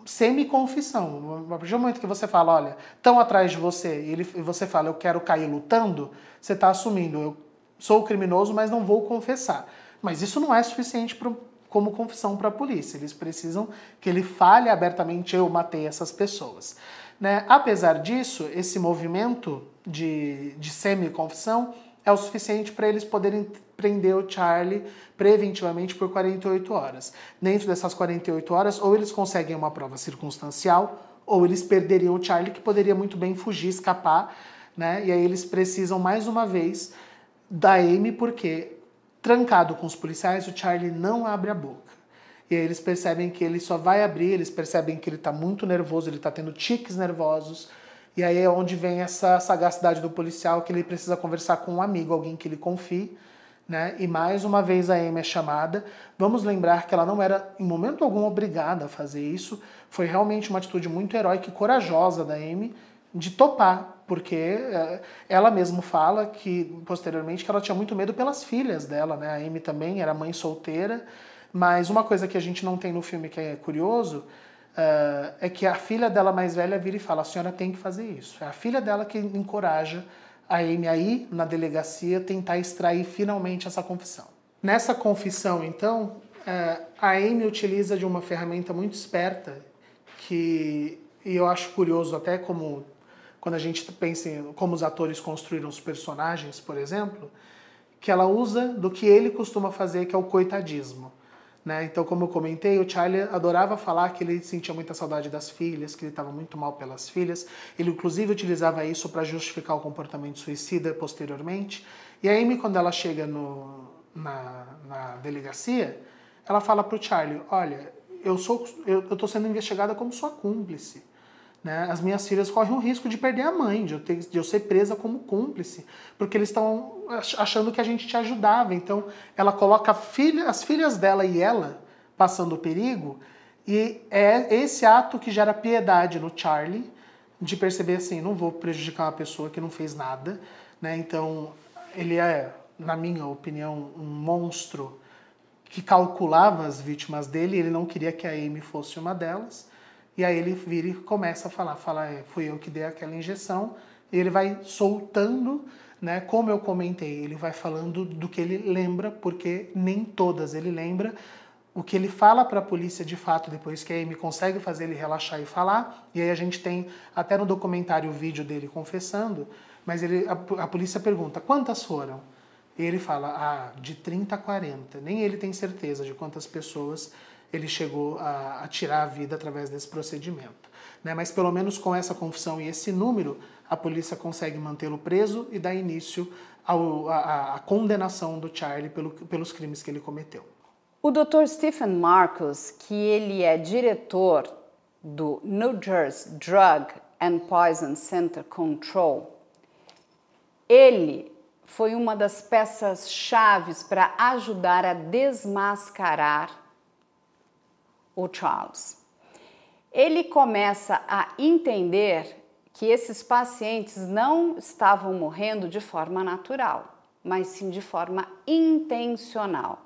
semi-confissão, a partir do momento que você fala, olha, estão atrás de você, e, ele, e você fala, eu quero cair lutando, você está assumindo, eu sou criminoso, mas não vou confessar. Mas isso não é suficiente pro, como confissão para a polícia, eles precisam que ele fale abertamente, eu matei essas pessoas. Né? Apesar disso, esse movimento de, de semi-confissão é o suficiente para eles poderem prender o Charlie preventivamente por quarenta e oito horas. Dentro dessas quarenta e oito horas, ou eles conseguem uma prova circunstancial, ou eles perderiam o Charlie, que poderia muito bem fugir, escapar, né? E aí eles precisam, mais uma vez, da Amy, porque, trancado com os policiais, o Charlie não abre a boca. E aí eles percebem que ele só vai abrir, eles percebem que ele está muito nervoso, ele está tendo tiques nervosos, e aí é onde vem essa sagacidade do policial, que ele precisa conversar com um amigo, alguém que ele confie, né? E mais uma vez a Amy é chamada. Vamos lembrar que ela não era, em momento algum, obrigada a fazer isso. Foi realmente uma atitude muito heróica e corajosa da Amy de topar, porque ela mesma fala que, posteriormente, que ela tinha muito medo pelas filhas dela, né? A Amy também era mãe solteira, mas uma coisa que a gente não tem no filme que é curioso, Uh, é que a filha dela mais velha vira e fala, a senhora tem que fazer isso. É a filha dela que encoraja a Amy a ir na delegacia tentar extrair finalmente essa confissão. Nessa confissão, então, uh, a Amy utiliza de uma ferramenta muito esperta, que e eu acho curioso até como, quando a gente pensa em como os atores construíram os personagens, por exemplo, que ela usa do que ele costuma fazer, que é o coitadismo. Né? Então, como eu comentei, o Charlie adorava falar que ele sentia muita saudade das filhas, que ele estava muito mal pelas filhas. Ele, inclusive, utilizava isso para justificar o comportamento suicida posteriormente. E a Amy, quando ela chega no, na, na delegacia, ela fala para o Charlie, olha, eu sou, eu, eu tô sendo investigada como sua cúmplice. Né? As minhas filhas correm o risco de perder a mãe, de eu, ter, de eu ser presa como cúmplice, porque eles estão achando que a gente te ajudava. Então, ela coloca a filha, as filhas dela e ela passando o perigo, e é esse ato que gera piedade no Charlie, de perceber assim, não vou prejudicar uma pessoa que não fez nada. Né? Então, ele é, na minha opinião, um monstro que calculava as vítimas dele, ele não queria que a Amy fosse uma delas, e aí ele vira e começa a falar, fala, fui eu que dei aquela injeção, e ele vai soltando, né, como eu comentei, ele vai falando do que ele lembra, porque nem todas ele lembra. O que ele fala para a polícia de fato depois que a Amy consegue fazer ele relaxar e falar, e aí a gente tem até no documentário o vídeo dele confessando, mas ele, a, a polícia pergunta, quantas foram? E ele fala, ah, de trinta a quarenta. Nem ele tem certeza de quantas pessoas ele chegou a, a tirar a vida através desse procedimento. Né? Mas pelo menos com essa confissão e esse número, a polícia consegue mantê-lo preso e dá início à condenação do Charlie pelo, pelos crimes que ele cometeu. O doutor Stephen Marcus, que ele é diretor do New Jersey Drug and Poison Center Control, ele foi uma das peças chaves para ajudar a desmascarar o Charles. Ele começa a entender que esses pacientes não estavam morrendo de forma natural, mas sim de forma intencional.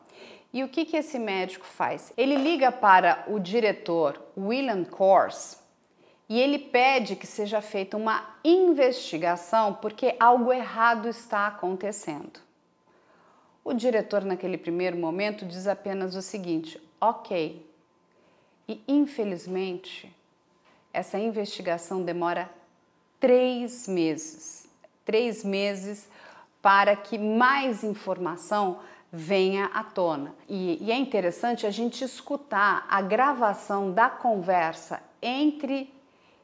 E o que que esse médico faz? Ele liga para o diretor William Kors e ele pede que seja feita uma investigação porque algo errado está acontecendo. O diretor naquele primeiro momento diz apenas o seguinte, ok. E infelizmente essa investigação demora três meses. Três meses para que mais informação venha à tona. E, e é interessante a gente escutar a gravação da conversa entre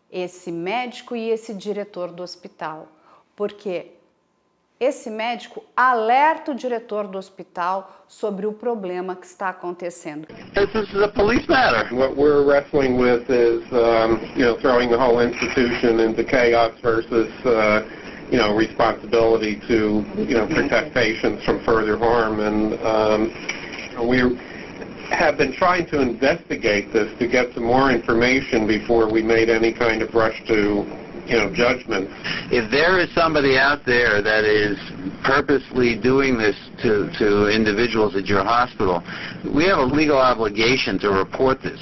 esse médico e esse diretor do hospital, porque esse médico alerta o diretor do hospital sobre o problema que está acontecendo. This is a police matter. What we're wrestling with is, um, you know, throwing the whole institution into chaos versus uh, you know, responsibility to, you know, protect patients from further harm. And um, we have been trying to investigate this to get some more information before we made any kind of rush to, you know, judgment. If there is somebody out there that is purposely doing this to, to individuals at your hospital, we have a legal obligation to report this.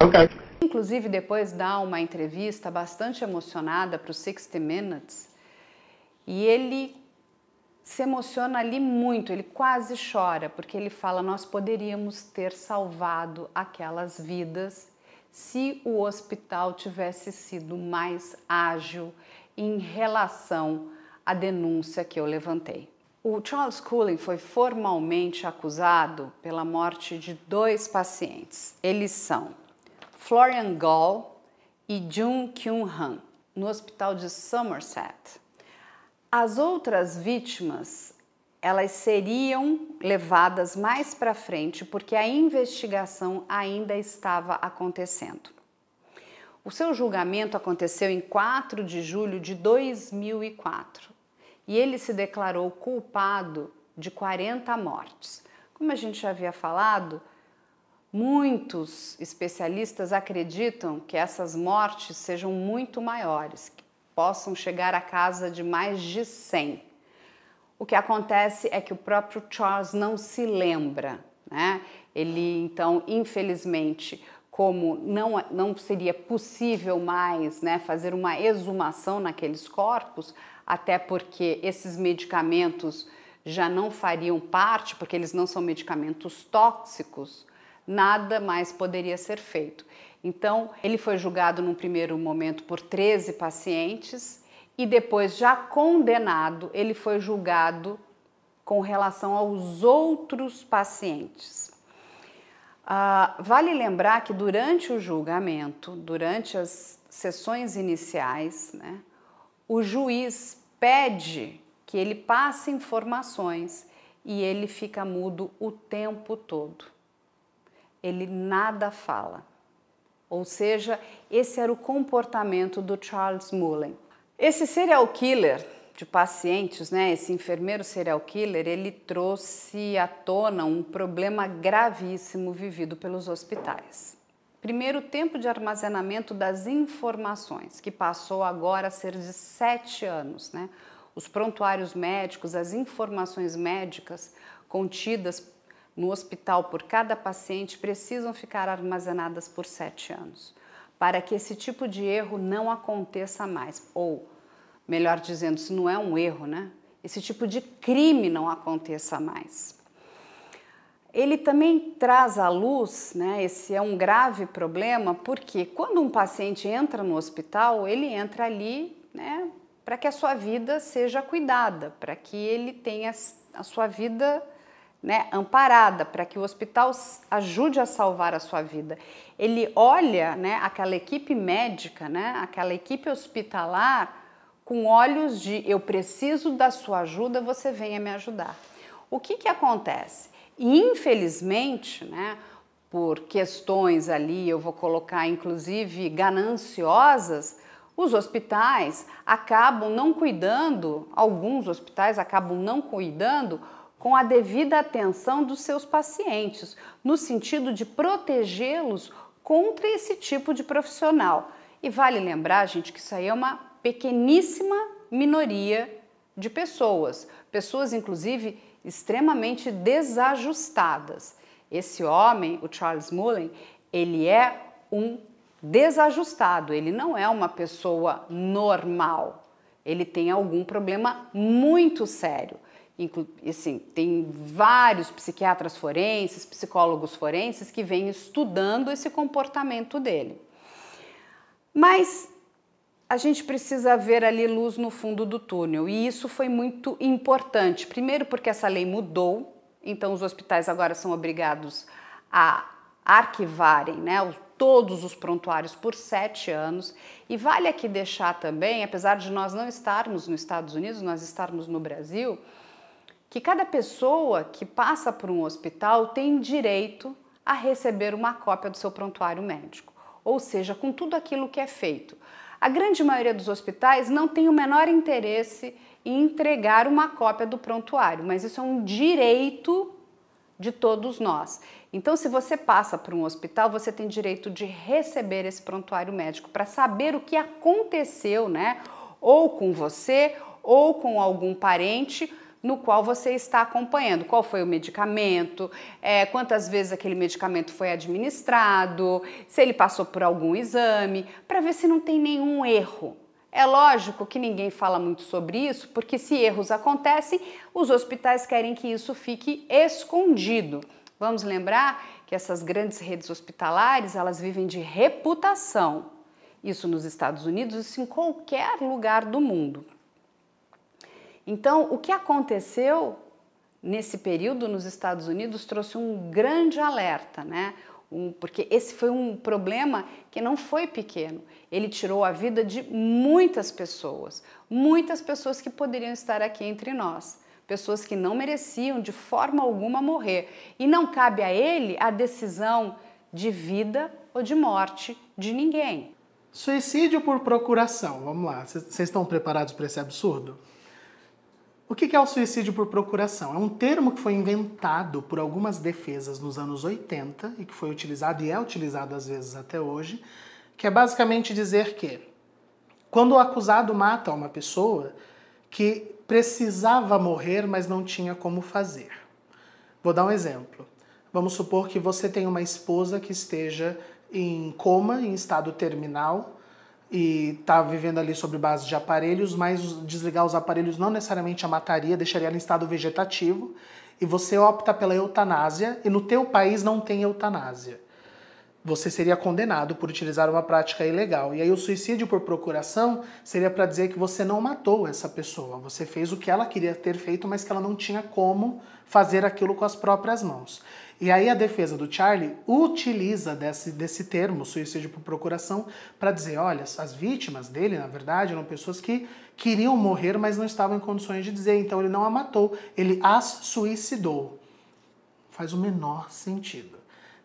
Okay. Inclusive, depois dá uma entrevista bastante emocionada para o sixty minutes e ele se emociona ali muito, ele quase chora, porque ele fala, nós poderíamos ter salvado aquelas vidas se o hospital tivesse sido mais ágil em relação à denúncia que eu levantei. O Charles Cullen foi formalmente acusado pela morte de dois pacientes, eles são Florian Gall e Jung Kyung Han, no hospital de Somerset. As outras vítimas, elas seriam levadas mais para frente porque a investigação ainda estava acontecendo. O seu julgamento aconteceu em quatro de julho de dois mil e quatro e ele se declarou culpado de quarenta mortes. Como a gente já havia falado, muitos especialistas acreditam que essas mortes sejam muito maiores, que possam chegar à casa de mais de cem. O que acontece é que o próprio Charles não se lembra, né? Ele, então, infelizmente, como não, não seria possível mais, né, fazer uma exumação naqueles corpos, até porque esses medicamentos já não fariam parte, porque eles não são medicamentos tóxicos, nada mais poderia ser feito. Então, ele foi julgado num primeiro momento por treze pacientes e depois, já condenado, ele foi julgado com relação aos outros pacientes. Ah, vale lembrar que durante o julgamento, durante as sessões iniciais, né, o juiz pede que ele passe informações e ele fica mudo o tempo todo. Ele nada fala, ou seja, esse era o comportamento do Charles Cullen. Esse serial killer de pacientes, né, esse enfermeiro serial killer, ele trouxe à tona um problema gravíssimo vivido pelos hospitais. Primeiro, o tempo de armazenamento das informações, que passou agora a ser de sete anos, né? Os prontuários médicos, as informações médicas contidas no hospital por cada paciente precisam ficar armazenadas por sete anos, para que esse tipo de erro não aconteça mais, ou, melhor dizendo, se não é um erro, né? Esse tipo de crime não aconteça mais. Ele também traz à luz, né, esse é um grave problema, porque quando um paciente entra no hospital, ele entra ali, né, para que a sua vida seja cuidada, para que ele tenha a sua vida, né, amparada, para que o hospital ajude a salvar a sua vida. Ele olha, né, aquela equipe médica, né, aquela equipe hospitalar, com olhos de eu preciso da sua ajuda, você venha me ajudar. O que que acontece? Infelizmente, né, por questões ali, eu vou colocar inclusive gananciosas, os hospitais acabam não cuidando, alguns hospitais acabam não cuidando com a devida atenção dos seus pacientes, no sentido de protegê-los contra esse tipo de profissional. E vale lembrar, gente, que isso aí é uma pequeníssima minoria de pessoas, pessoas inclusive extremamente desajustadas. Esse homem, o Charles Cullen, ele é um desajustado, ele não é uma pessoa normal, ele tem algum problema muito sério. Inclu assim, tem vários psiquiatras forenses, psicólogos forenses que vêm estudando esse comportamento dele. Mas a gente precisa ver ali luz no fundo do túnel, e isso foi muito importante. Primeiro porque essa lei mudou, então os hospitais agora são obrigados a arquivarem, né, todos os prontuários por sete anos. E vale aqui deixar também, apesar de nós não estarmos nos Estados Unidos, nós estarmos no Brasil, que cada pessoa que passa por um hospital tem direito a receber uma cópia do seu prontuário médico, ou seja, com tudo aquilo que é feito. A grande maioria dos hospitais não tem o menor interesse em entregar uma cópia do prontuário, mas isso é um direito de todos nós. Então, se você passa por um hospital, você tem direito de receber esse prontuário médico para saber o que aconteceu, né? Ou com você, ou com algum parente no qual você está acompanhando. Qual foi o medicamento, é, quantas vezes aquele medicamento foi administrado, se ele passou por algum exame, para ver se não tem nenhum erro. É lógico que ninguém fala muito sobre isso, porque se erros acontecem, os hospitais querem que isso fique escondido. Vamos lembrar que essas grandes redes hospitalares, elas vivem de reputação. Isso nos Estados Unidos, isso em qualquer lugar do mundo. Então, o que aconteceu nesse período nos Estados Unidos trouxe um grande alerta, né? Um, porque esse foi um problema que não foi pequeno. Ele tirou a vida de muitas pessoas, muitas pessoas que poderiam estar aqui entre nós, pessoas que não mereciam de forma alguma morrer. E não cabe a ele a decisão de vida ou de morte de ninguém. Suicídio por procuração, vamos lá. Vocês estão preparados para esse absurdo? O que é o suicídio por procuração? É um termo que foi inventado por algumas defesas nos anos oitenta e que foi utilizado e é utilizado às vezes até hoje, que é basicamente dizer que quando o acusado mata uma pessoa que precisava morrer, mas não tinha como fazer. Vou dar um exemplo. Vamos supor que você tem uma esposa que esteja em coma, em estado terminal, e está vivendo ali sobre base de aparelhos, mas desligar os aparelhos não necessariamente a mataria, deixaria ela em estado vegetativo, e você opta pela eutanásia, e no teu país não tem eutanásia. Você seria condenado por utilizar uma prática ilegal. E aí o suicídio por procuração seria para dizer que você não matou essa pessoa, você fez o que ela queria ter feito, mas que ela não tinha como fazer aquilo com as próprias mãos. E aí a defesa do Charlie utiliza desse, desse termo, suicídio por procuração, para dizer, olha, as vítimas dele, na verdade, eram pessoas que queriam morrer, mas não estavam em condições de dizer, então ele não a matou, ele as suicidou. Faz o menor sentido,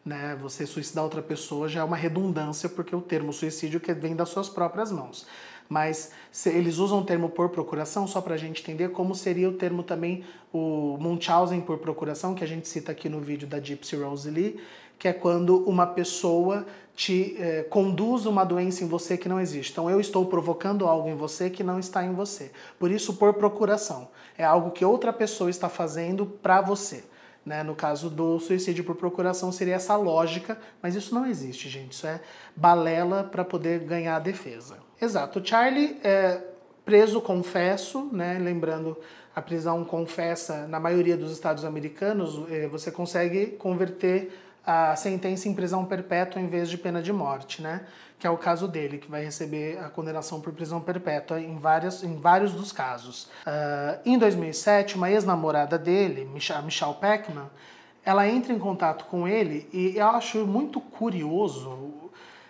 né? Você suicidar outra pessoa já é uma redundância, porque o termo suicídio vem das suas próprias mãos. Mas se eles usam o termo por procuração só para a gente entender como seria o termo também, o Munchausen por procuração, que a gente cita aqui no vídeo da Gypsy Rose Lee, que é quando uma pessoa te eh, conduz uma doença em você que não existe. Então eu estou provocando algo em você que não está em você. Por isso, por procuração. É algo que outra pessoa está fazendo para você. né? No caso do suicídio por procuração seria essa lógica, mas isso não existe, gente. Isso é balela para poder ganhar a defesa. Exato. O Charlie é preso confesso, né? Lembrando, a prisão confessa, na maioria dos estados americanos, você consegue converter a sentença em prisão perpétua em vez de pena de morte, né? Que é o caso dele, que vai receber a condenação por prisão perpétua em, várias, em vários dos casos. Uh, em dois mil e sete, uma ex-namorada dele, a Michelle Packman, ela entra em contato com ele e eu acho muito curioso.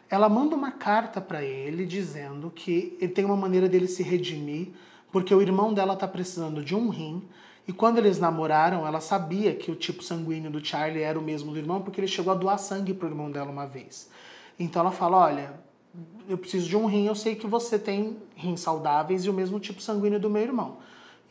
Ela manda uma carta para ele dizendo que ele tem uma maneira dele se redimir, porque o irmão dela tá precisando de um rim. E quando eles namoraram, ela sabia que o tipo sanguíneo do Charlie era o mesmo do irmão, porque ele chegou a doar sangue pro irmão dela uma vez. Então ela fala, olha, eu preciso de um rim, eu sei que você tem rins saudáveis e o mesmo tipo sanguíneo do meu irmão.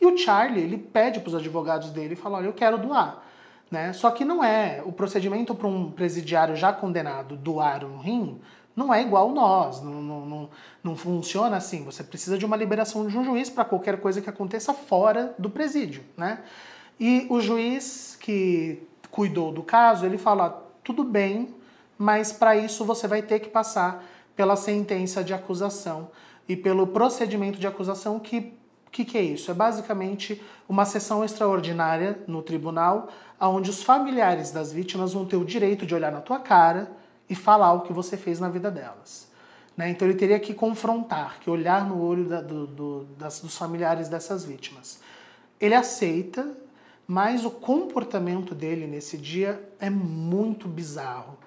E o Charlie, ele pede pros advogados dele e fala, olha, eu quero doar. Né? Só que não é, o procedimento para um presidiário já condenado doar um rim não é igual nós, não, não, não, não funciona assim. Você precisa de uma liberação de um juiz para qualquer coisa que aconteça fora do presídio, né? E o juiz que cuidou do caso, ele fala, tudo bem, mas para isso você vai ter que passar pela sentença de acusação e pelo procedimento de acusação, que O que, que é isso? É basicamente uma sessão extraordinária no tribunal, onde os familiares das vítimas vão ter o direito de olhar na tua cara e falar o que você fez na vida delas. Né? Então ele teria que confrontar, que olhar no olho da, do, do, das, dos familiares dessas vítimas. Ele aceita, mas o comportamento dele nesse dia é muito bizarro.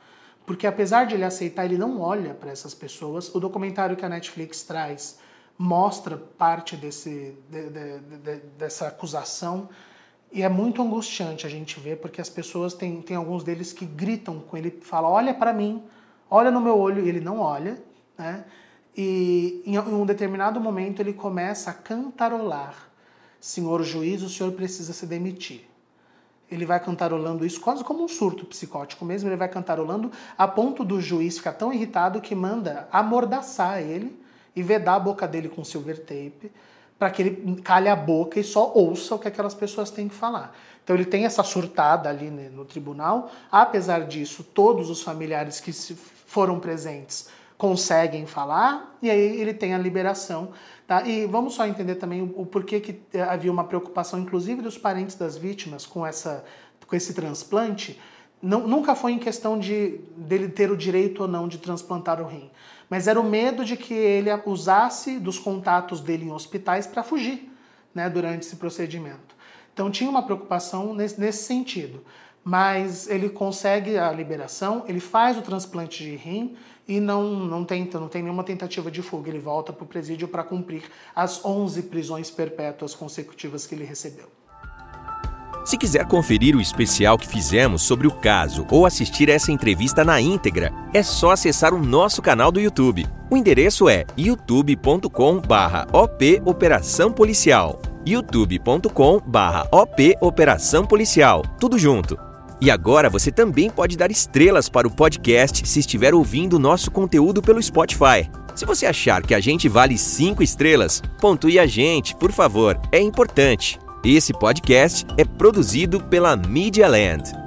Porque apesar de ele aceitar, ele não olha para essas pessoas. O documentário que a Netflix traz mostra parte desse, de, de, de, dessa acusação e é muito angustiante a gente ver, porque as pessoas, tem, tem alguns deles que gritam com ele, falam, olha para mim, olha no meu olho, e ele não olha, né? E em um determinado momento ele começa a cantarolar, senhor juiz, o senhor precisa se demitir. Ele vai cantarolando isso quase como um surto psicótico mesmo, ele vai cantarolando a ponto do juiz ficar tão irritado que manda amordaçar ele e vedar a boca dele com silver tape, para que ele calhe a boca e só ouça o que aquelas pessoas têm que falar. Então ele tem essa surtada ali no tribunal. Apesar disso, todos os familiares que foram presentes conseguem falar, e aí ele tem a liberação. Tá? E vamos só entender também o porquê que havia uma preocupação, inclusive dos parentes das vítimas, com, essa, com esse transplante. Não, nunca foi em questão de, dele ter o direito ou não de transplantar o rim, mas era o medo de que ele usasse dos contatos dele em hospitais para fugir, né, durante esse procedimento. Então tinha uma preocupação nesse, nesse sentido, mas ele consegue a liberação, ele faz o transplante de rim e não, não, tenta, não tem nenhuma tentativa de fuga, ele volta para o presídio para cumprir as onze prisões perpétuas consecutivas que ele recebeu. Se quiser conferir o especial que fizemos sobre o caso ou assistir essa entrevista na íntegra, é só acessar o nosso canal do YouTube. O endereço é youtube ponto com barra op Operação Policial. youtube ponto com barra op Operação Policial. Tudo junto. E agora você também pode dar estrelas para o podcast se estiver ouvindo nosso conteúdo pelo Spotify. Se você achar que a gente vale cinco estrelas, pontue a gente, por favor, é importante. Esse podcast é produzido pela Media Land.